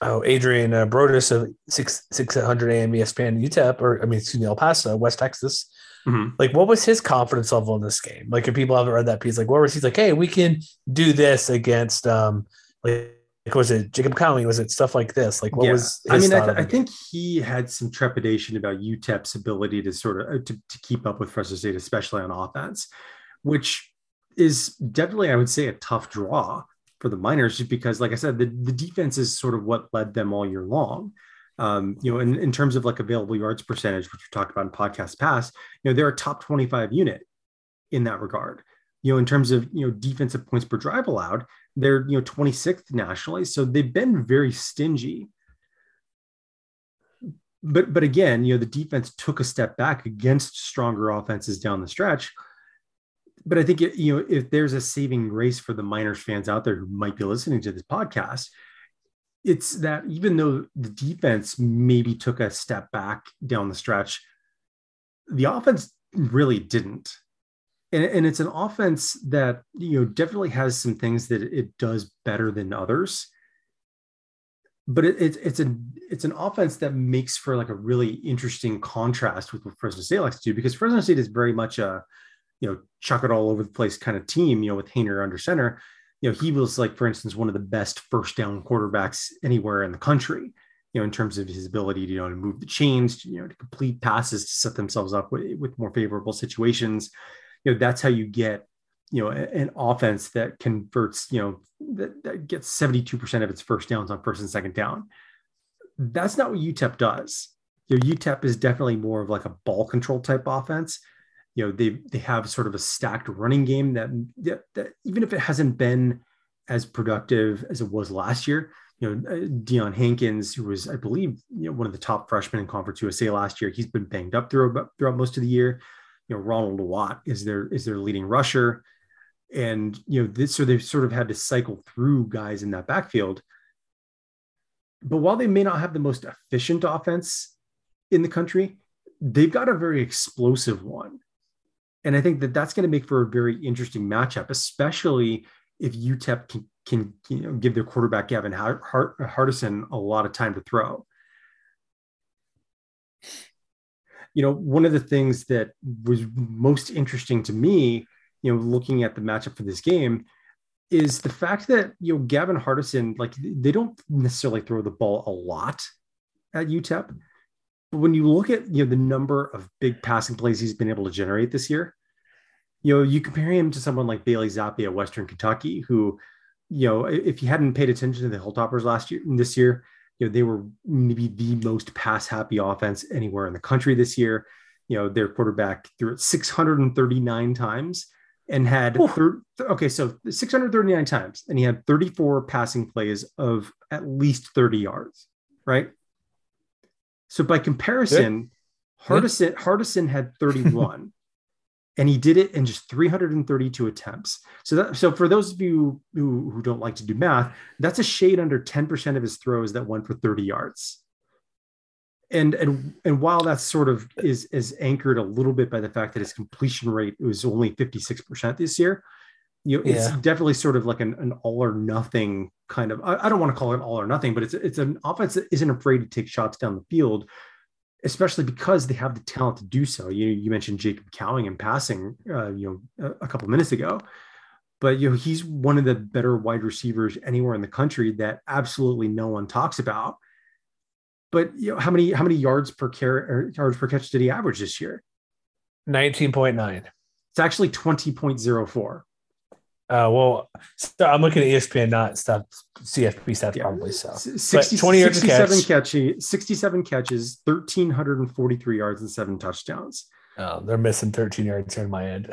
oh, Adrian uh, Brodus of six, six hundred A M E S P N U T E P, or I mean, excuse me, El Paso, West Texas. Mm-hmm. Like, what was his confidence level in this game? Like, if people haven't read that piece, like, where was he? Like, hey, we can do this against, um, like, was it Jacob Conley? Was it stuff like this? Like, what yeah. was? His I mean, I, th- I think he had some trepidation about U T E P's ability to sort of to, to keep up with Fresno State, especially on offense, which is definitely, I would say, a tough draw for the Miners, just because, like I said, the, the defense is sort of what led them all year long. Um, you know, in, in terms of like available yards percentage, which we talked about in podcast past, you know, they're a top twenty-five unit in that regard. You know, in terms of, you know, defensive points per drive allowed, they're, you know, twenty-sixth nationally. So they've been very stingy. But, but again, you know, the defense took a step back against stronger offenses down the stretch. But I think, it, you know, if there's a saving grace for the Miners fans out there who might be listening to this podcast, it's that even though the defense maybe took a step back down the stretch, the offense really didn't. And, and it's an offense that, you know, definitely has some things that it does better than others. But it, it, it's a it's an offense that makes for like a really interesting contrast with what Fresno State likes to do, because Fresno State is very much a, you know, chuck it all over the place kind of team, you know, with Haener under center. You know, he was like, for instance, one of the best first down quarterbacks anywhere in the country, you know, in terms of his ability to, you know, to move the chains, you know, to complete passes, to set themselves up with, with more favorable situations. You know, that's how you get, you know, an offense that converts, you know, that, that gets seventy-two percent of its first downs on first and second down. That's not what U T E P does. You know, U T E P is definitely more of like a ball control type offense. You know, they they have sort of a stacked running game that, that, that even if it hasn't been as productive as it was last year, you know, Deion Hankins, who was, I believe, you know, one of the top freshmen in Conference U S A last year, he's been banged up throughout, throughout most of the year. You know, Ronald Watt is their is their leading rusher. And, you know, this, so they've sort of had to cycle through guys in that backfield. But while they may not have the most efficient offense in the country, they've got a very explosive one. And I think that that's going to make for a very interesting matchup, especially if U T E P can, can you know, give their quarterback, Gavin Hart- Hardison, a lot of time to throw. You know, one of the things that was most interesting to me, you know, looking at the matchup for this game is the fact that, you know, Gavin Hardison, like, they don't necessarily throw the ball a lot at U T E P. But when you look at, you know, the number of big passing plays he's been able to generate this year, you know, you compare him to someone like Bailey Zappi at Western Kentucky, who, you know, if you hadn't paid attention to the Hilltoppers last year and this year, you know, they were maybe the most pass happy offense anywhere in the country this year. You know, their quarterback threw it six hundred thirty-nine times and had, thir- okay, so six hundred thirty-nine times, and he had thirty-four passing plays of at least thirty yards, right? So by comparison, yeah. Hardison, yeah. Hardison had thirty-one, and he did it in just three hundred thirty-two attempts. So that, so for those of you who, who don't like to do math, that's a shade under ten percent of his throws that went for thirty yards. And and and while that's sort of is, is anchored a little bit by the fact that his completion rate was only fifty-six percent this year, you know, it's yeah. definitely sort of like an, an all or nothing kind of, I, I don't want to call it all or nothing, but it's, it's an offense that isn't afraid to take shots down the field, especially because they have the talent to do so. You you mentioned Jacob Cowing in passing, uh, you know, a, a couple minutes ago, but, you know, he's one of the better wide receivers anywhere in the country that absolutely no one talks about. But, you know, how many, how many yards per carry or yards per catch did he average this year? nineteen point nine. It's actually twenty point oh four. Uh, well, so I'm looking at E S P N, not stuff, C F P stats, yeah. probably so. sixty, twenty yards sixty-seven, catch. catchy, sixty-seven catches, one thousand three hundred forty-three yards, and seven touchdowns. Oh, they're missing thirteen yards here in my end.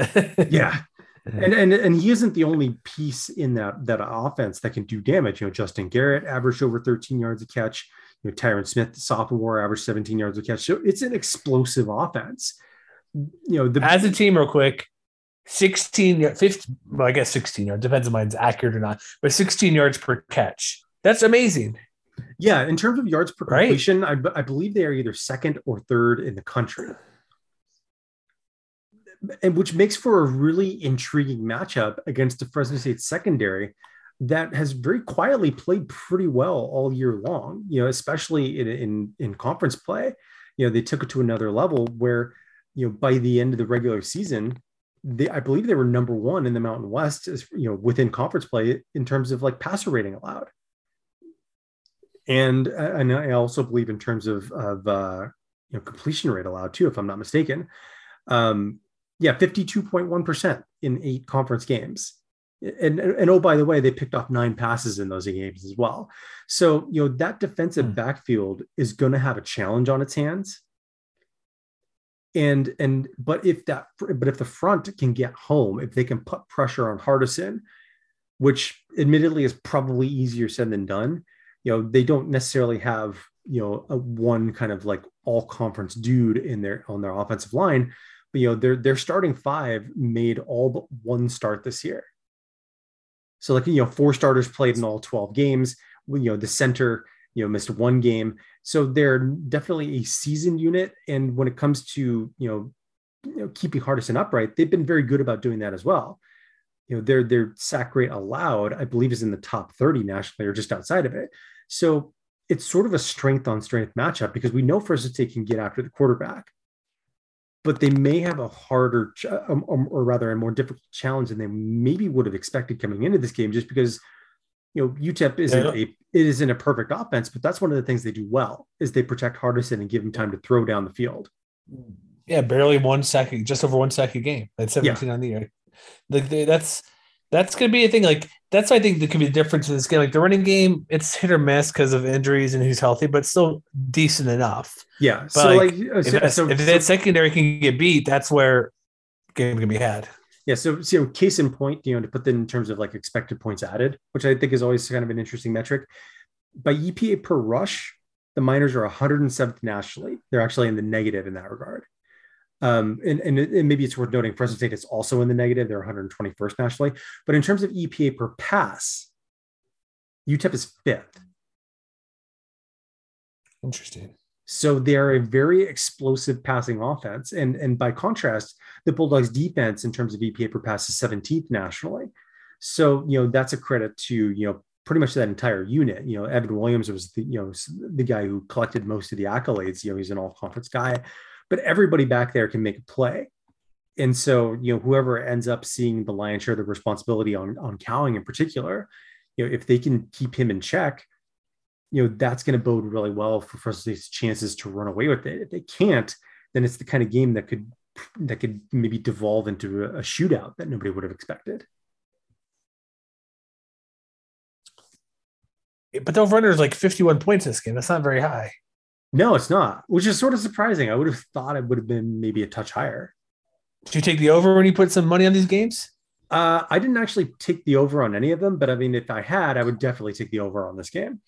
yeah. And, and and he isn't the only piece in that that offense that can do damage. You know, Justin Garrett averaged over thirteen yards a catch. You know, Tyron Smith, the sophomore, averaged seventeen yards a catch. So it's an explosive offense. You know, the, as a team, real quick. sixteen, fifteen, well, I guess sixteen yards, depends on mine's accurate or not, but sixteen yards per catch. That's amazing. Yeah. In terms of yards per completion, right? I, I believe they are either second or third in the country. And which makes for a really intriguing matchup against the Fresno State secondary that has very quietly played pretty well all year long, you know, especially in, in, in conference play. You know, they took it to another level where you know, by the end of the regular season, they, I believe they were number one in the Mountain West, as, you know, within conference play in terms of like passer rating allowed. And, and I also believe in terms of, of uh, you know, completion rate allowed too, if I'm not mistaken. Um, yeah, fifty-two point one percent in eight conference games. And, and oh, by the way, they picked off nine passes in those games as well. So, you know, that defensive mm. backfield is going to have a challenge on its hands. And, and, but if that, but if the front can get home, if they can put pressure on Hardison, which admittedly is probably easier said than done, you know, they don't necessarily have, you know, a one kind of like all conference dude in their, on their offensive line, but, you know, their, their starting five made all but one start this year. So like, you know, four starters played in all twelve games, you know, the center, you know, missed one game. So they're definitely a seasoned unit. And when it comes to, you know, you know, keeping Hardison upright, they've been very good about doing that as well. You know, their, their sack rate allowed, I believe, is in the top thirty nationally or just outside of it. So it's sort of a strength on strength matchup because we know Fresno State can get after the quarterback, but they may have a harder, or rather a more difficult challenge than they maybe would have expected coming into this game, just because, you know, U T E P isn't yeah. a, it isn't a perfect offense, but that's one of the things they do well is they protect Hardison and give him time to throw down the field. Yeah. Barely one second, just over one second game. That's seventeen yeah. on the year. Like they, that's, that's going to be a thing. Like that's, I think that can be the difference in this game. Like the running game, it's hit or miss because of injuries and who's healthy, but still decent enough. Yeah. But so like, like so, if, so, if that so, secondary can get beat, that's where game can be had. Yeah. So, so case in point, you know, to put that in terms of like expected points added, which I think is always kind of an interesting metric. By E P A per rush, the Miners are one hundred seventh nationally. They're actually in the negative in that regard. Um, and, and, and maybe it's worth noting, Fresno State is also in the negative. They're one hundred twenty-first nationally. But in terms of E P A per pass, U T E P is fifth. Interesting. So they are a very explosive passing offense. And, and by contrast, the Bulldogs defense in terms of E P A per pass is seventeenth nationally. So, you know, that's a credit to, you know, pretty much that entire unit. You know, Evan Williams was the, you know, the guy who collected most of the accolades. You know, he's an all-conference guy. But everybody back there can make a play. And so, you know, whoever ends up seeing the lion's share of the responsibility on, on Cowling in particular, you know, if they can keep him in check, you know, that's going to bode really well for Fresno State's chances to run away with it. If they can't, then it's the kind of game that could, that could maybe devolve into a shootout that nobody would have expected. But the over-under is like fifty-one points this game. That's not very high. No, it's not, which is sort of surprising. I would have thought it would have been maybe a touch higher. Did you take the over when you put some money on these games? Uh, I didn't actually take the over on any of them, but I mean, if I had, I would definitely take the over on this game.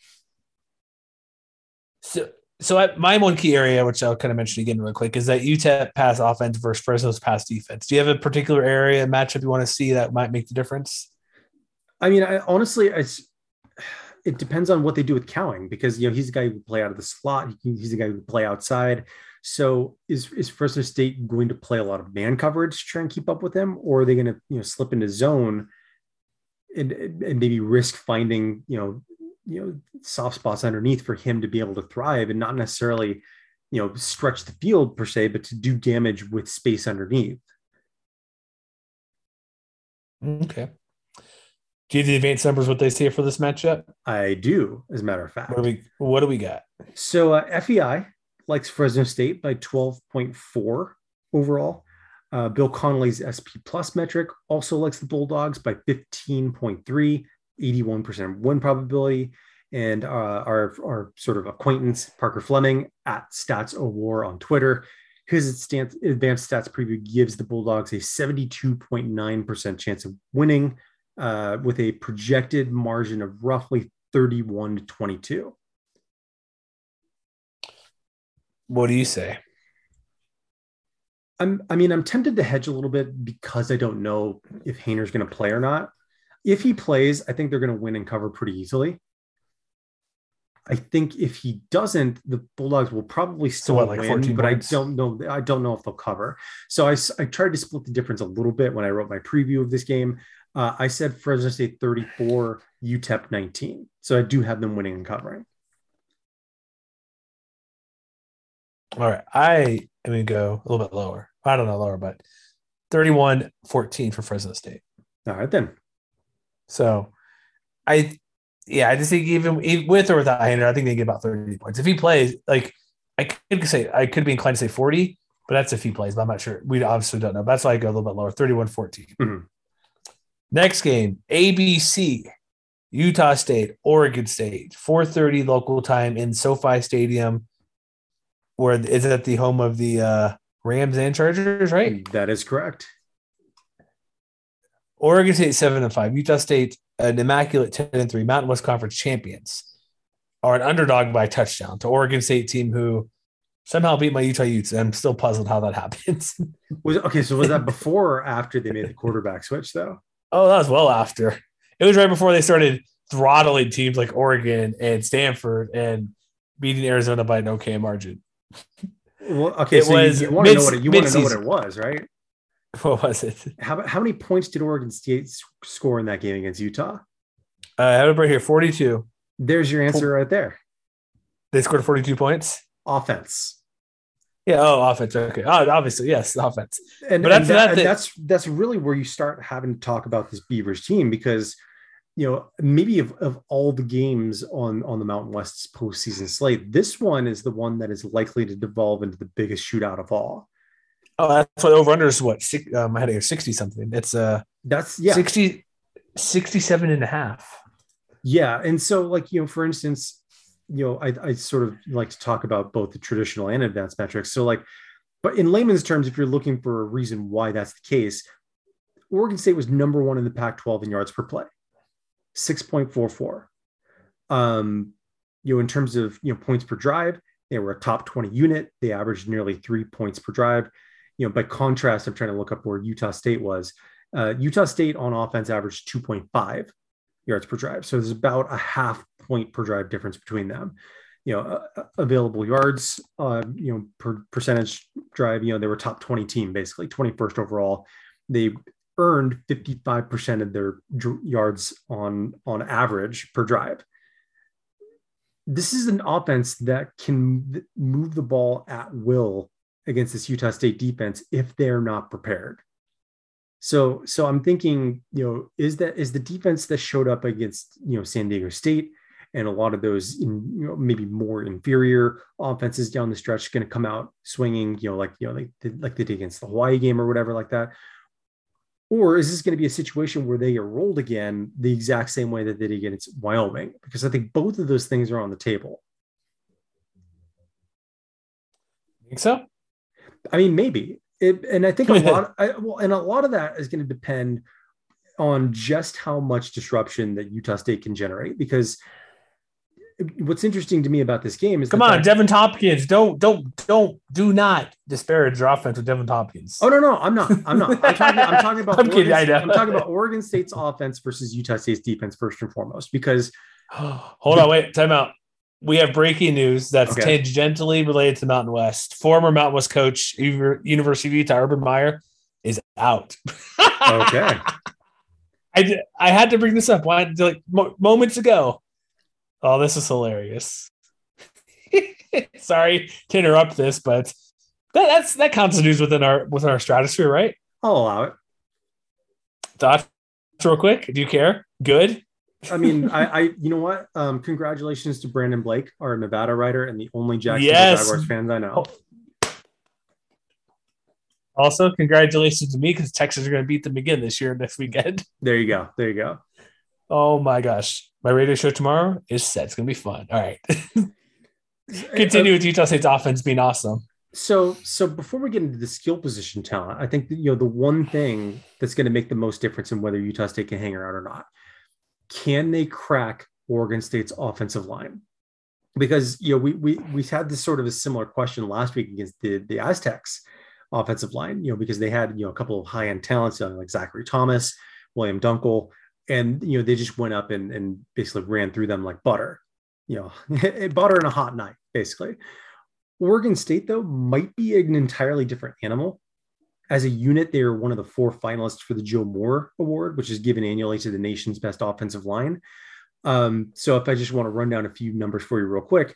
So, so I, my one key area, which I'll kind of mention again real quick, is that U T E P pass offense versus Fresno's pass defense. Do you have a particular area matchup you want to see that might make the difference? I mean, I honestly, I. It depends on what they do with Cowling because, you know, he's the guy who can play out of the slot. He's the guy who can play outside. So is, is Fresno State going to play a lot of man coverage to try and keep up with him? Or are they going to, you know, slip into zone and, and maybe risk finding, you know, you know, soft spots underneath for him to be able to thrive and not necessarily, you know, stretch the field per se, but to do damage with space underneath. Okay. Do you have the advanced numbers, what they say for this matchup? I do, as a matter of fact. What do we, what do we got? So uh, F E I likes Fresno State by twelve point four overall. Uh, Bill Connolly's S P Plus metric also likes the Bulldogs by fifteen point three, eighty-one percent win probability. And uh, our, our sort of acquaintance, Parker Fleming, at StatsOWar on Twitter, his stance, advanced stats preview gives the Bulldogs a seventy-two point nine percent chance of winning, Uh, with a projected margin of roughly thirty-one to twenty-two. What do you say? I'm, I mean, I'm tempted to hedge a little bit because I don't know if Hayner's going to play or not. If he plays, I think they're going to win and cover pretty easily. I think if he doesn't, the Bulldogs will probably still so what, win, like but points? I don't know. I don't know if they'll cover. So I, I tried to split the difference a little bit when I wrote my preview of this game. Uh, I said Fresno State thirty-four, U T E P nineteen. So I do have them winning and covering. All right. I am going to go a little bit lower. I don't know, lower, but thirty-one fourteen for Fresno State. All right, then. So I, yeah, I just think even, even with or without Hander, I think they get about thirty points. If he plays, like I could say, I could be inclined to say forty, but that's if he plays, but I'm not sure. We obviously don't know. That's why I go a little bit lower, thirty-one fourteen. Mm-hmm. Next game, A B C, Utah State, Oregon State, four thirty local time in SoFi Stadium, where is that the home of the uh, Rams and Chargers, right? That is correct. Oregon State seven and five, Utah State an immaculate ten and three, Mountain West Conference champions, are an underdog by a touchdown to Oregon State team who somehow beat my Utah Utes. I'm still puzzled how that happens. was okay, so was that before or after they made the quarterback switch though? Oh, that was well after. It was right before they started throttling teams like Oregon and Stanford and beating Arizona by an okay margin. Well, okay, it so was you, you want to know what it, you want to know what it was, right? What was it? How how many points did Oregon State score in that game against Utah? Uh, I have it right here, forty-two. There's your answer right there. They scored forty-two points. Offense. Yeah. Oh, offense. Okay. Oh, obviously, yes, offense. And, but and that, that that's that's really where you start having to talk about this Beavers team because, you know, maybe of, of all the games on, on the Mountain West's postseason slate, this one is the one that is likely to devolve into the biggest shootout of all. Oh, that's what over-under is what? Six, um, I had it here, sixty-something. It's uh, that's, yeah. sixty, sixty-seven and a half. Yeah. And so, like, you know, for instance, you know, I, I sort of like to talk about both the traditional and advanced metrics. So, like, but in layman's terms, if you're looking for a reason why that's the case, Oregon State was number one in the Pac twelve in yards per play, six point four four. Um, you know, in terms of, you know, points per drive, they were a top twenty unit. They averaged nearly three points per drive. You know, by contrast, I'm trying to look up where Utah State was. Uh, Utah State on offense averaged two point five yards per drive. So there's about a half point per drive difference between them. You know, uh, available yards, uh, you know, per percentage drive, you know, they were top twenty team, basically twenty-first overall. They earned fifty-five percent of their dr- yards on, on average per drive. This is an offense that can move the ball at will against this Utah State defense if they're not prepared. So, so I'm thinking, you know, is that is the defense that showed up against, you know, San Diego State and a lot of those, in, you know, maybe more inferior offenses down the stretch going to come out swinging, you know, like, you know, like, like they did against the Hawaii game or whatever like that? Or is this going to be a situation where they get rolled again the exact same way that they did against Wyoming? Because I think both of those things are on the table. You think so? I mean, maybe it, and I think a lot, I, well, and a lot of that is going to depend on just how much disruption that Utah State can generate. Because what's interesting to me about this game is, come on, fact- Devin Tompkins, don't, don't, don't, do not disparage your offense with Devin Tompkins. Oh no, no, I'm not, I'm not. I'm talking, I'm talking about, I'm, Oregon, kidding, I know. I'm talking about Oregon State's offense versus Utah State's defense first and foremost. Because hold the- on, wait, time out. We have breaking news that's okay. Tangentially related to Mountain West. Former Mountain West coach, University of Utah, Urban Meyer, is out. Okay. I, did, I had to bring this up Why, like moments ago. Oh, this is hilarious. Sorry to interrupt this, but that that's, that counts as news within our within our stratosphere, right? I'll allow it. Thoughts real quick? Do you care? Good. I mean, I, I, you know what? Um, congratulations to Brandon Blake, our Nevada writer, and the only Jacksonville yes. Jaguars fans I know. Also, congratulations to me because Texans are going to beat them again this year next weekend. There you go. There you go. Oh my gosh, my radio show tomorrow is set. It's going to be fun. All right, continue uh, with Utah State's offense being awesome. So, so before we get into the skill position talent, I think that, you know, the one thing that's going to make the most difference in whether Utah State can hang around or not. Can they crack Oregon State's offensive line? Because, you know, we we we had this sort of a similar question last week against the, the Aztecs offensive line, you know, because they had, you know, a couple of high-end talents like Zachary Thomas, William Dunkel, and, you know, they just went up and, and basically ran through them like butter, you know, butter in a hot night, basically. Oregon State, though, might be an entirely different animal. As a unit, they are one of the four finalists for the Joe Moore Award, which is given annually to the nation's best offensive line. Um, so if I just want to run down a few numbers for you real quick,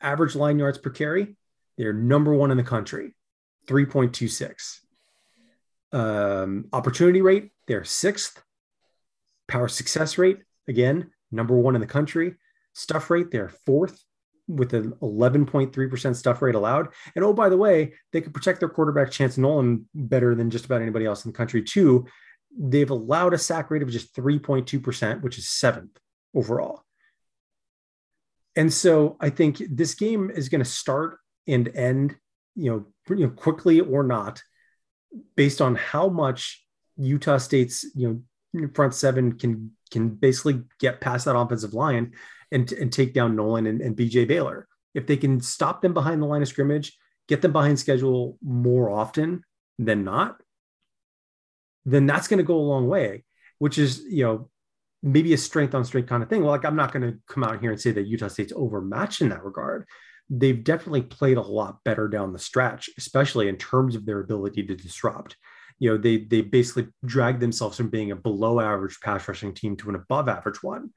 average line yards per carry, they're number one in the country, three point two six. um, opportunity rate, they're sixth. Power success rate, again, number one in the country. Stuff rate, they're fourth with an eleven point three percent stuff rate allowed. And oh, by the way, they could protect their quarterback Chance Nolan better than just about anybody else in the country too. They've allowed a sack rate of just three point two percent, which is seventh overall. And so I think this game is going to start and end, you know, pretty, you know, quickly or not, based on how much Utah State's, you know, front seven can, can basically get past that offensive line and, and take down Nolan and, and B J Baylor. If they can stop them behind the line of scrimmage, get them behind schedule more often than not, then that's going to go a long way, which is, you know, maybe a strength on strength kind of thing. Well, like, I'm not going to come out here and say that Utah State's overmatched in that regard. They've definitely played a lot better down the stretch, especially in terms of their ability to disrupt. You know, they, they basically dragged themselves from being a below average pass rushing team to an above average one,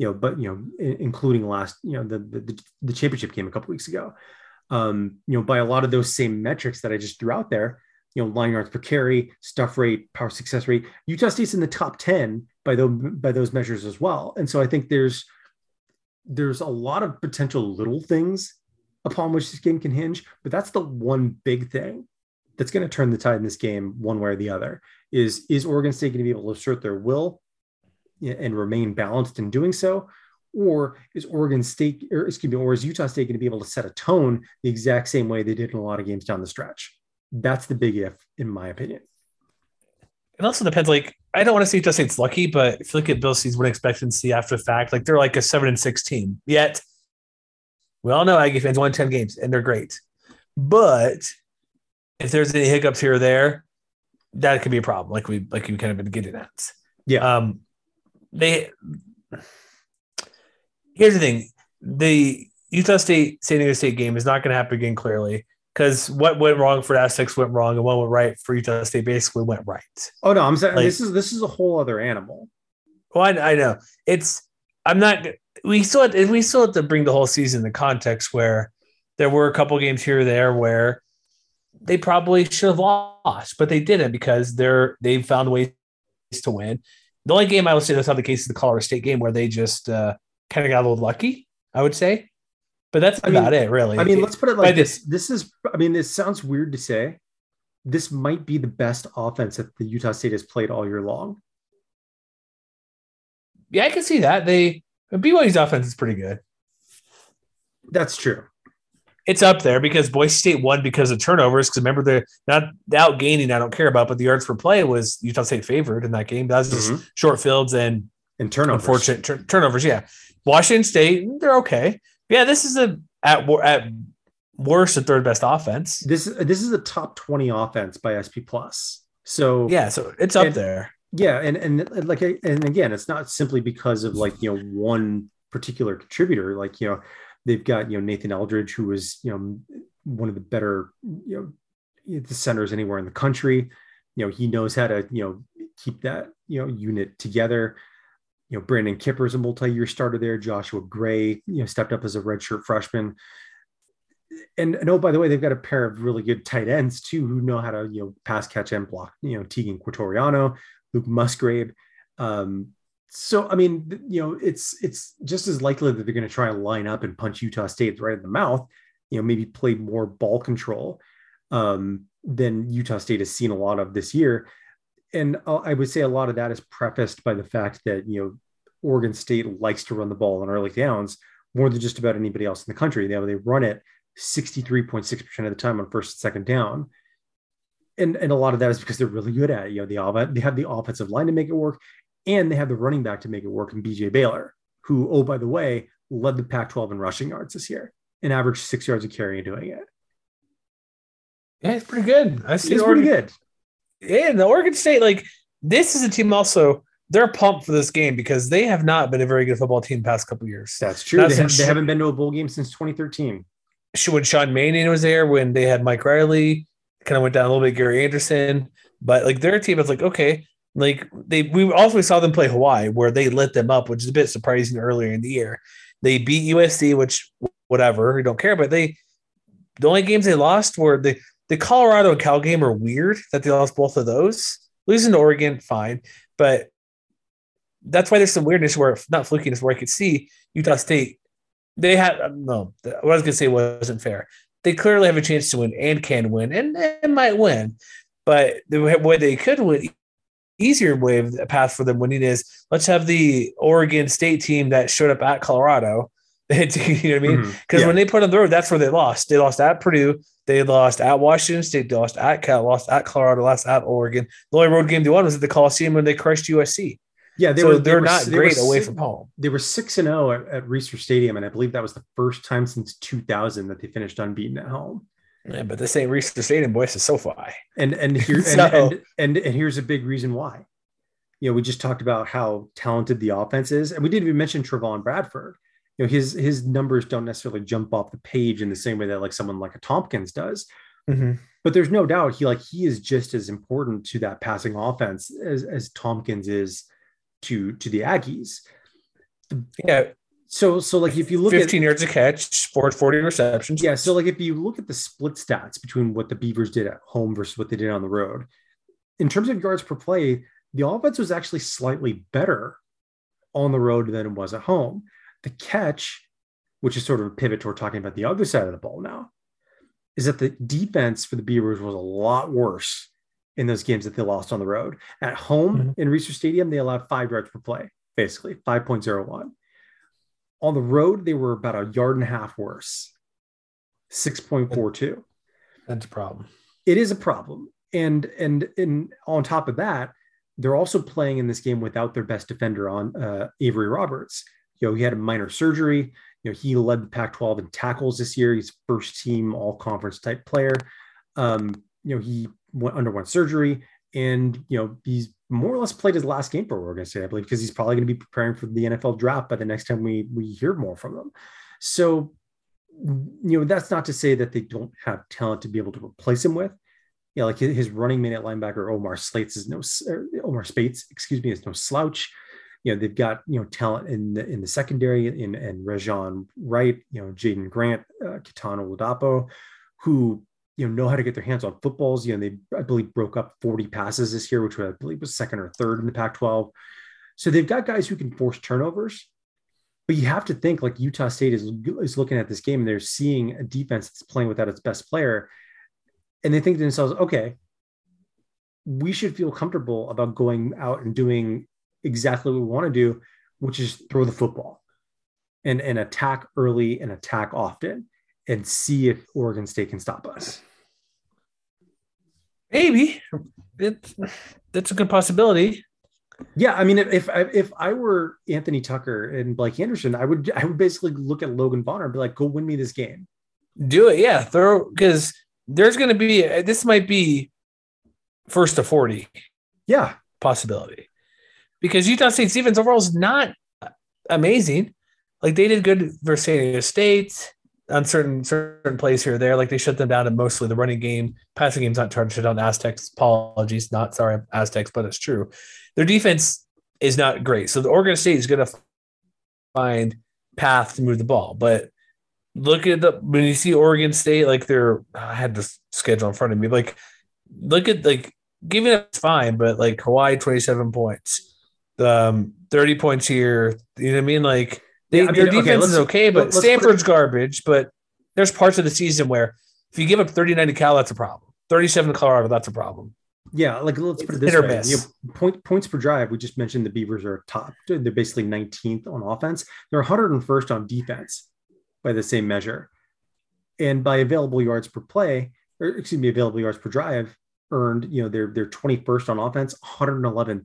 you know, but, you know, including last, you know, the, the, the championship game a couple weeks ago, um, you know, by a lot of those same metrics that I just threw out there. You know, line yards per carry, stuff rate, power success rate. Utah State's in the top ten by those by those measures as well. And so I think there's there's a lot of potential little things upon which this game can hinge, but that's the one big thing that's going to turn the tide in this game one way or the other. Is is Oregon State going to be able to assert their will and remain balanced in doing so? Or is Oregon State, or excuse me, or is Utah State going to be able to set a tone the exact same way they did in a lot of games down the stretch? That's the big if, in my opinion. It also depends. Like, I don't want to say Utah State's lucky, but if you look at Bill C's win expectancy after the fact, like they're like a seven and six team. Yet, we all know Aggie fans won ten games and they're great. But if there's any hiccups here or there, that could be a problem. Like we, like you kind of been getting at. Yeah. Um, they. Here's the thing: the Utah State San Diego State game is not going to happen again. Clearly. Because what went wrong for the Aztecs went wrong, and what went right for Utah State basically went right. Oh no, I'm saying like, this is this is a whole other animal. Well, I, I know it's. I'm not. We still have, we still have to bring the whole season into context where there were a couple games here or there where they probably should have lost, but they didn't because they're they found ways to win. The only game I would say that's not the case is the Colorado State game where they just uh, kind of got a little lucky. I would say. But that's I about mean, it, really. I mean, let's put it like this. This is, I mean, this sounds weird to say. This might be the best offense that the Utah State has played all year long. Yeah, I can see that. They B Y U's offense is pretty good. That's true. It's up there because Boise State won because of turnovers. Because remember, the not the outgaining I don't care about, but the yards per play was Utah State favored in that game. That was mm-hmm. just short fields and, and turnovers. Unfortunate tur- turnovers, yeah. Washington State, they're okay. Yeah, this is a at at worst the third best offense. This this is a top twenty offense by S P Plus. So yeah, so it's up and, there. Yeah, and and like and again, it's not simply because of like you know one particular contributor. Like you know they've got you know Nathan Eldridge, who was you know one of the better you know the centers anywhere in the country. You know he knows how to you know keep that you know unit together. You know, Brandon Kipper is a multi-year starter there. Joshua Gray, you know, stepped up as a redshirt freshman. And, and oh, by the way, they've got a pair of really good tight ends too, who know how to, you know, pass, catch, and block, you know, Tegan Quatoriano, Luke Musgrave. Um, so, I mean, you know, it's, it's just as likely that they're going to try and line up and punch Utah State right in the mouth, you know, maybe play more ball control um, than Utah State has seen a lot of this year. And I would say a lot of that is prefaced by the fact that, you know, Oregon State likes to run the ball on early downs more than just about anybody else in the country. They, they run it sixty-three point six percent of the time on first and second down. And, and a lot of that is because they're really good at it. You know, they, they have the offensive line to make it work, and they have the running back to make it work in B J Baylor, who, oh, by the way, led the Pac twelve in rushing yards this year and averaged six yards a carry in doing it. Yeah, it's pretty good. I see it's Oregon. Pretty good. Yeah, and the Oregon State, like, this is a team also, they're pumped for this game because they have not been a very good football team the past couple of years. That's true. They, have, they haven't been to a bowl game since twenty thirteen. When Sean Mannion was there, when they had Mike Riley, kind of went down a little bit, Gary Anderson. But, like, their team is like, okay, like, they we also saw them play Hawaii where they lit them up, which is a bit surprising earlier in the year. They beat U S C, which, whatever, we don't care, but they, the only games they lost were they the Colorado and Cal game are weird that they lost both of those. Losing to Oregon, fine. But that's why there's some weirdness where, not flukiness, where I could see Utah State. They had, no, what I was going to say wasn't fair. They clearly have a chance to win and can win and, and might win. But the way they could win, easier way of the path for them winning is let's have the Oregon State team that showed up at Colorado. You know what I mean? Because mm-hmm. yeah. when they put on the road, that's where they lost. They lost at Purdue. They lost at Washington State. They lost at Cal. Lost at Colorado. Lost at Oregon. The only road game they won was at the Coliseum when they crushed U S C. Yeah, they so were. They're they were, not they great were, away from home. They were six and zero at, at Research Stadium, and I believe that was the first time since two thousand that they finished unbeaten at home. Yeah, but this ain't Research Stadium, boys. It's SoFi. And and here and, so, and, and and here's a big reason why. You know, we just talked about how talented the offense is, and we didn't even mention Trevon Bradford. You know, his his numbers don't necessarily jump off the page in the same way that like someone like a Tompkins does. Mm-hmm. But there's no doubt he like he is just as important to that passing offense as as Tompkins is to to the Aggies. Yeah. So, so like if you look at fifteen yards a catch, forty receptions. Yeah. So like if you look at the split stats between what the Beavers did at home versus what they did on the road, in terms of yards per play, the offense was actually slightly better on the road than it was at home. The catch, which is sort of a pivot toward talking about the other side of the ball now, is that the defense for the Beavers was a lot worse in those games that they lost on the road. At home mm-hmm. in Research Stadium, they allowed five yards per play, basically five point oh one. On the road, they were about a yard and a half worse, six point four two. That's a problem. It is a problem. And, and and on top of that, they're also playing in this game without their best defender on uh, Avery Roberts. You know, he had a minor surgery. You know, he led the Pac twelve in tackles this year. He's first team all-conference type player. Um, you know, he went, underwent surgery and, you know, he's more or less played his last game for Oregon State, I believe, because he's probably going to be preparing for the N F L draft by the next time we we hear more from them. So, you know, that's not to say that they don't have talent to be able to replace him with. You know, like his running mate at linebacker, Omar Slates is no Omar Spates, excuse me, is no slouch. You know, they've got, you know, talent in the, in the secondary in and Rajon Wright, you know, Jaden Grant, uh, Kitana Oladapo, who, you know, know how to get their hands on footballs. You know, they, I believe, broke up forty passes this year, which I believe was second or third in the Pac twelve. So they've got guys who can force turnovers, but you have to think like Utah State is, is looking at this game and they're seeing a defense that's playing without its best player. And they think to themselves, okay, we should feel comfortable about going out and doing exactly what we want to do, which is throw the football and, and attack early and attack often. And see if Oregon State can stop us. Maybe it's that's a good possibility. Yeah, I mean, if if, if I were Anthony Tucker and Blake Anderson, I would I would basically look at Logan Bonner and be like, "Go win me this game." Do it, yeah. Throw because there's going to be this might be first to forty, yeah, possibility because Utah State's defense overall is not amazing. Like they did good versus San Diego State. On certain certain plays here or there, like they shut them down, and mostly the running game, passing game's not trying to shut down Aztecs. Apologies, not sorry Aztecs, but it's true. Their defense is not great, so the Oregon State is going to find path to move the ball. But look at the when you see Oregon State, like they're I had this schedule in front of me. Like look at like giving up is fine, but like Hawaii twenty-seven points, um, thirty points here. You know what I mean? Like. They, yeah, I mean, their defense okay, is okay, but Stanford's it, garbage. But there's parts of the season where if you give up thirty-nine to Cal, that's a problem. thirty-seven to Colorado, that's a problem. Yeah, like let's put it this way. You know, point, points per drive, we just mentioned the Beavers are top. They're basically nineteenth on offense. They're one hundred first on defense by the same measure. And by available yards per play, or excuse me, available yards per drive earned, you know, they're, they're twenty-first on offense, one hundred eleventh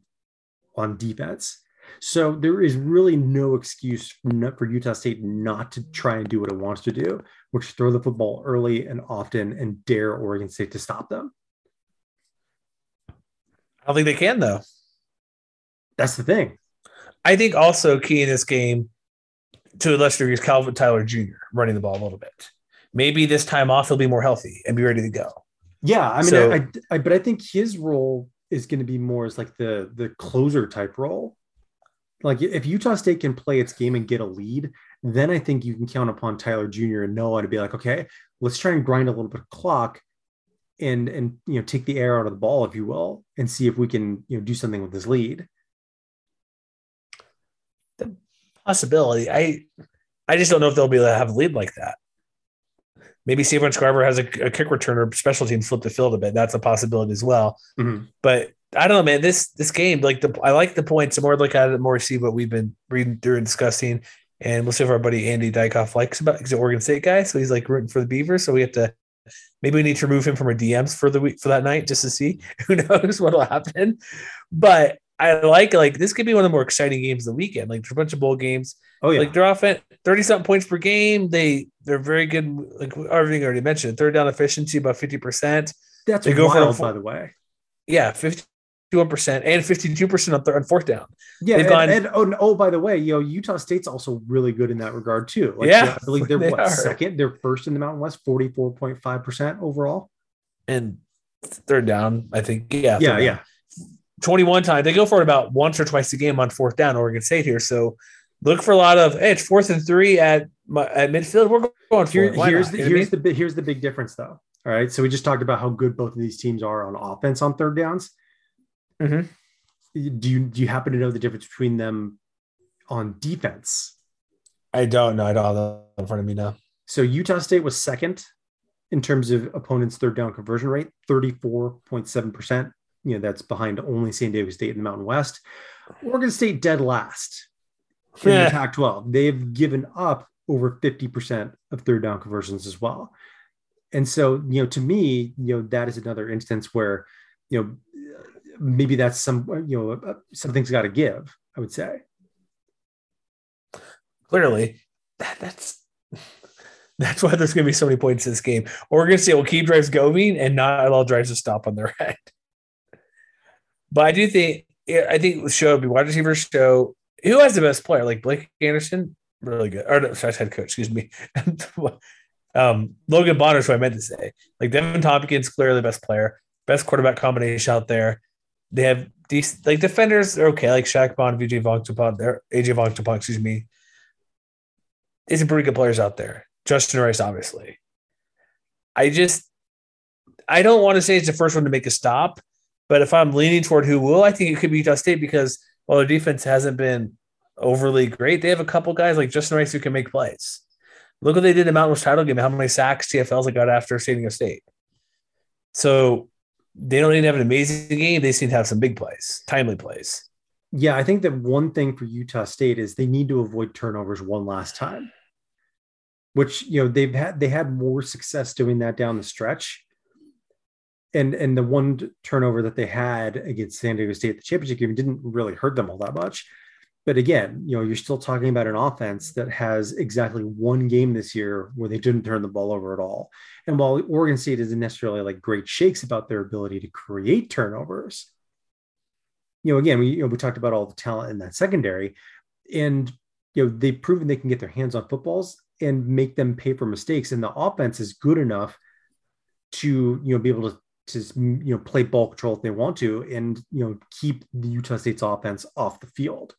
on defense. So there is really no excuse for Utah State not to try and do what it wants to do, which is throw the football early and often and dare Oregon State to stop them. I don't think they can, though. That's the thing. I think also key in this game, to a lesser degree, is Calvin Tyler Junior running the ball a little bit. Maybe this time off he'll be more healthy and be ready to go. Yeah, I mean, so, I, I, I, but I think his role is going to be more as like the the closer type role. Like if Utah State can play its game and get a lead, then I think you can count upon Tyler Junior and Noah to be like, okay, let's try and grind a little bit of clock and, and, you know, take the air out of the ball, if you will, and see if we can, you know, do something with this lead. The possibility. I, I just don't know if they'll be able to have a lead like that. Maybe Seaborn Scarver has a, a kick returner, special teams flip the field a bit. That's a possibility as well. Mm-hmm. But I don't know, man, this, this game, like the, I like the points. The more I look at it, the more I see what we've been reading through and discussing. And we'll see if our buddy Andy Dykoff likes about, he's an Oregon State guy. So he's like rooting for the Beavers. So we have to, maybe we need to remove him from our D Ms for the week, for that night, just to see. Who knows what'll happen. But I like, like this could be one of the more exciting games of the weekend. Like there's a bunch of bowl games. Oh yeah. Like they're off at thirty something points per game. They, they're very good. Like everything I already mentioned, third down efficiency, about fifty percent. That's they go wild, for, by the way. Yeah. fifty fifty-one percent and fifty-two percent up there on fourth down. Yeah. They've and, gone, and oh, oh, by the way, you know, Utah State's also really good in that regard too. Like, yeah, yeah. I believe they're they what, second. They're first in the Mountain West, forty-four point five percent overall. And third down, I think. Yeah. Yeah. Down. Yeah. twenty-one times. They go for it about once or twice a game on fourth down, Oregon State here. So look for a lot of, hey, it's fourth and three at my, at midfield. We're going for here, it. Why here's not? the, here's, you know what I mean? the here's the big difference though. All right. So we just talked about how good both of these teams are on offense on third downs. Mm-hmm. Do you do you happen to know the difference between them on defense? I don't know. I don't have that in front of me now. So Utah State was second in terms of opponents' third down conversion rate, thirty-four point seven percent. You know, that's behind only San Diego State in the Mountain West. Oregon State dead last in yeah. the Pac twelve. They've given up over fifty percent of third down conversions as well. And so, you know, to me, you know, that is another instance where, you know, maybe that's some, you know, something's got to give, I would say. Clearly, that, that's that's why there's going to be so many points in this game. Oregon State will keep drives going and not allow drives to stop on their end. But I do think, I think the show, wide receivers show, who has the best player? Like Blake Anderson, really good. Or, no, sorry, head coach, excuse me. um, Logan Bonner is what I meant to say. Like Devin Tompkins, clearly the best player, best quarterback combination out there. They have decent, like defenders are okay, like Shaq Bond, Vijay Vongtapong, A J Vongtapong, excuse me. There's some pretty good players out there. Justin Rice, obviously. I just, I don't want to say it's the first one to make a stop, but if I'm leaning toward who will, I think it could be Utah State because while their defense hasn't been overly great, they have a couple guys like Justin Rice who can make plays. Look what they did in the Mountain West title game, how many sacks T F Ls they got after San Diego State. So, they don't even have an amazing game. They seem to have some big plays, timely plays. Yeah, I think that one thing for Utah State is they need to avoid turnovers one last time, which, you know, they've had, they had more success doing that down the stretch. And, and the one turnover that they had against San Diego State at the championship game didn't really hurt them all that much. But again, you know, you're still talking about an offense that has exactly one game this year where they didn't turn the ball over at all. And while Oregon State isn't necessarily like great shakes about their ability to create turnovers, you know, again, we, you know, we talked about all the talent in that secondary and, you know, they've proven they can get their hands on footballs and make them pay for mistakes. And the offense is good enough to, you know, be able to, to, you know, play ball control if they want to and, you know, keep the Utah State's offense off the field.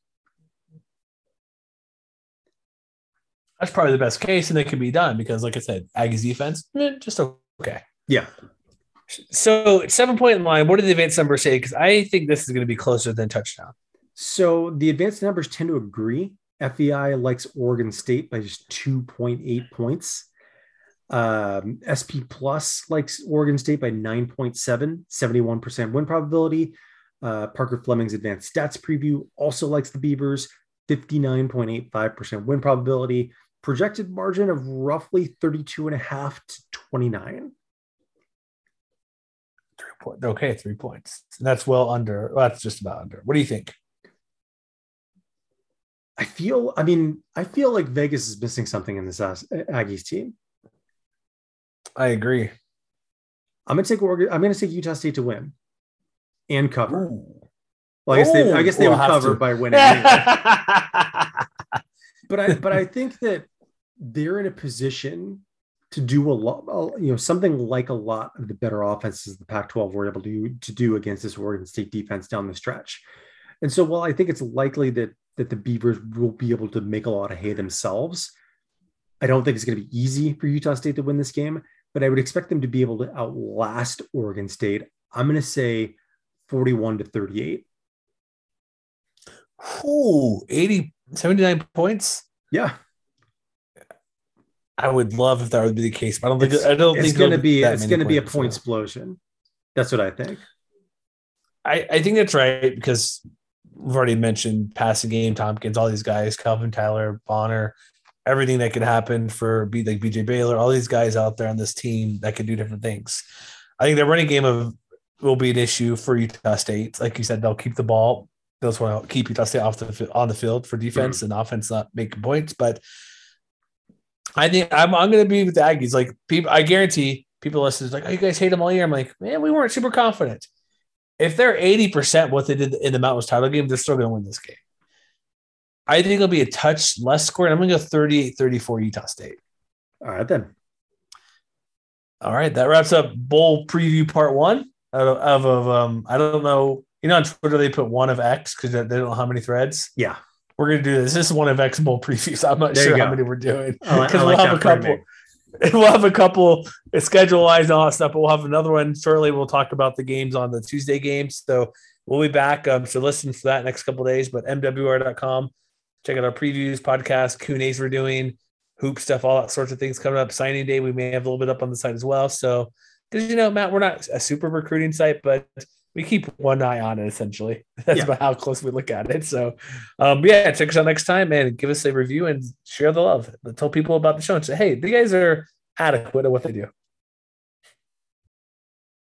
That's probably the best case, and it can be done because, like I said, Aggies defense, eh, just okay. Yeah. So seven-point line, what did the advanced numbers say? Because I think this is going to be closer than touchdown. So the advanced numbers tend to agree. F E I likes Oregon State by just two point eight points. Um, S P Plus likes Oregon State by nine point seven, seventy-one percent win probability. Uh, Parker Fleming's advanced stats preview also likes the Beavers, fifty-nine point eight five percent win probability. Projected margin of roughly thirty-two and a half to twenty-nine. Three point, okay, three points. That's well under. Well, that's just about under. What do you think? I feel. I mean, I feel like Vegas is missing something in this Aggies team. I agree. I'm gonna take. I'm gonna take Utah State to win and cover. Ooh. Well, I guess they. I guess they we'll would cover to. by winning. But I. But I think that they're in a position to do a lot. You know, something like a lot of the better offenses the Pac twelve were able to to do against this Oregon State defense down the stretch. And so, while I think it's likely that that the Beavers will be able to make a lot of hay themselves, I don't think it's going to be easy for Utah State to win this game. but I would expect them to be able to outlast Oregon State. I'm going to say forty-one to thirty-eight. Ooh, eighty, seventy-nine points. Yeah. I would love if that would be the case, but I don't think it's, I don't it's think gonna be, be it's going to be a point explosion. That's what I think. I, I think that's right, because we've already mentioned passing game, Tompkins, all these guys, Calvin Tyler, Bonner, everything that could happen for B, like B J Baylor, all these guys out there on this team that could do different things. I think the running game of will be an issue for Utah State. Like you said, they'll keep the ball. They'll just want to keep Utah State off the on the field for defense mm-hmm. and offense not making points. But I think I'm I'm going to be with the Aggies. Like people, I guarantee people listening like, oh, you guys hate them all year. I'm like, man, we weren't super confident. If they're eighty percent what they did in the Mountain West title game, they're still going to win this game. I think it'll be a touch less scored. I'm going to go thirty-eight thirty-four Utah State. All right, then. All right, that wraps up bowl preview part one of, of, of um, I don't know. You know, on Twitter, they put one of X because they don't know how many threads. Yeah. We're going to do this. This is one of X bowl previews. I'm not there sure how many we're doing. Because like, we'll have a couple. We'll have a couple schedule-wise and all that stuff, but we'll have another one shortly. We'll talk about the games on the Tuesday games. So we'll be back. Um, so listen for that next couple of days. But M W R dot com, check out our previews, podcast, Q and A's we're doing, hoop stuff, all that sorts of things coming up. Signing day, we may have a little bit up on the site as well. So, because, you know, Matt, we're not a super recruiting site, but we keep one eye on it, essentially. That's yeah. about how close we look at it. So, um, yeah, check us out next time and give us a review and share the love. Tell people about the show and say, hey, the guys are adequate at what they do.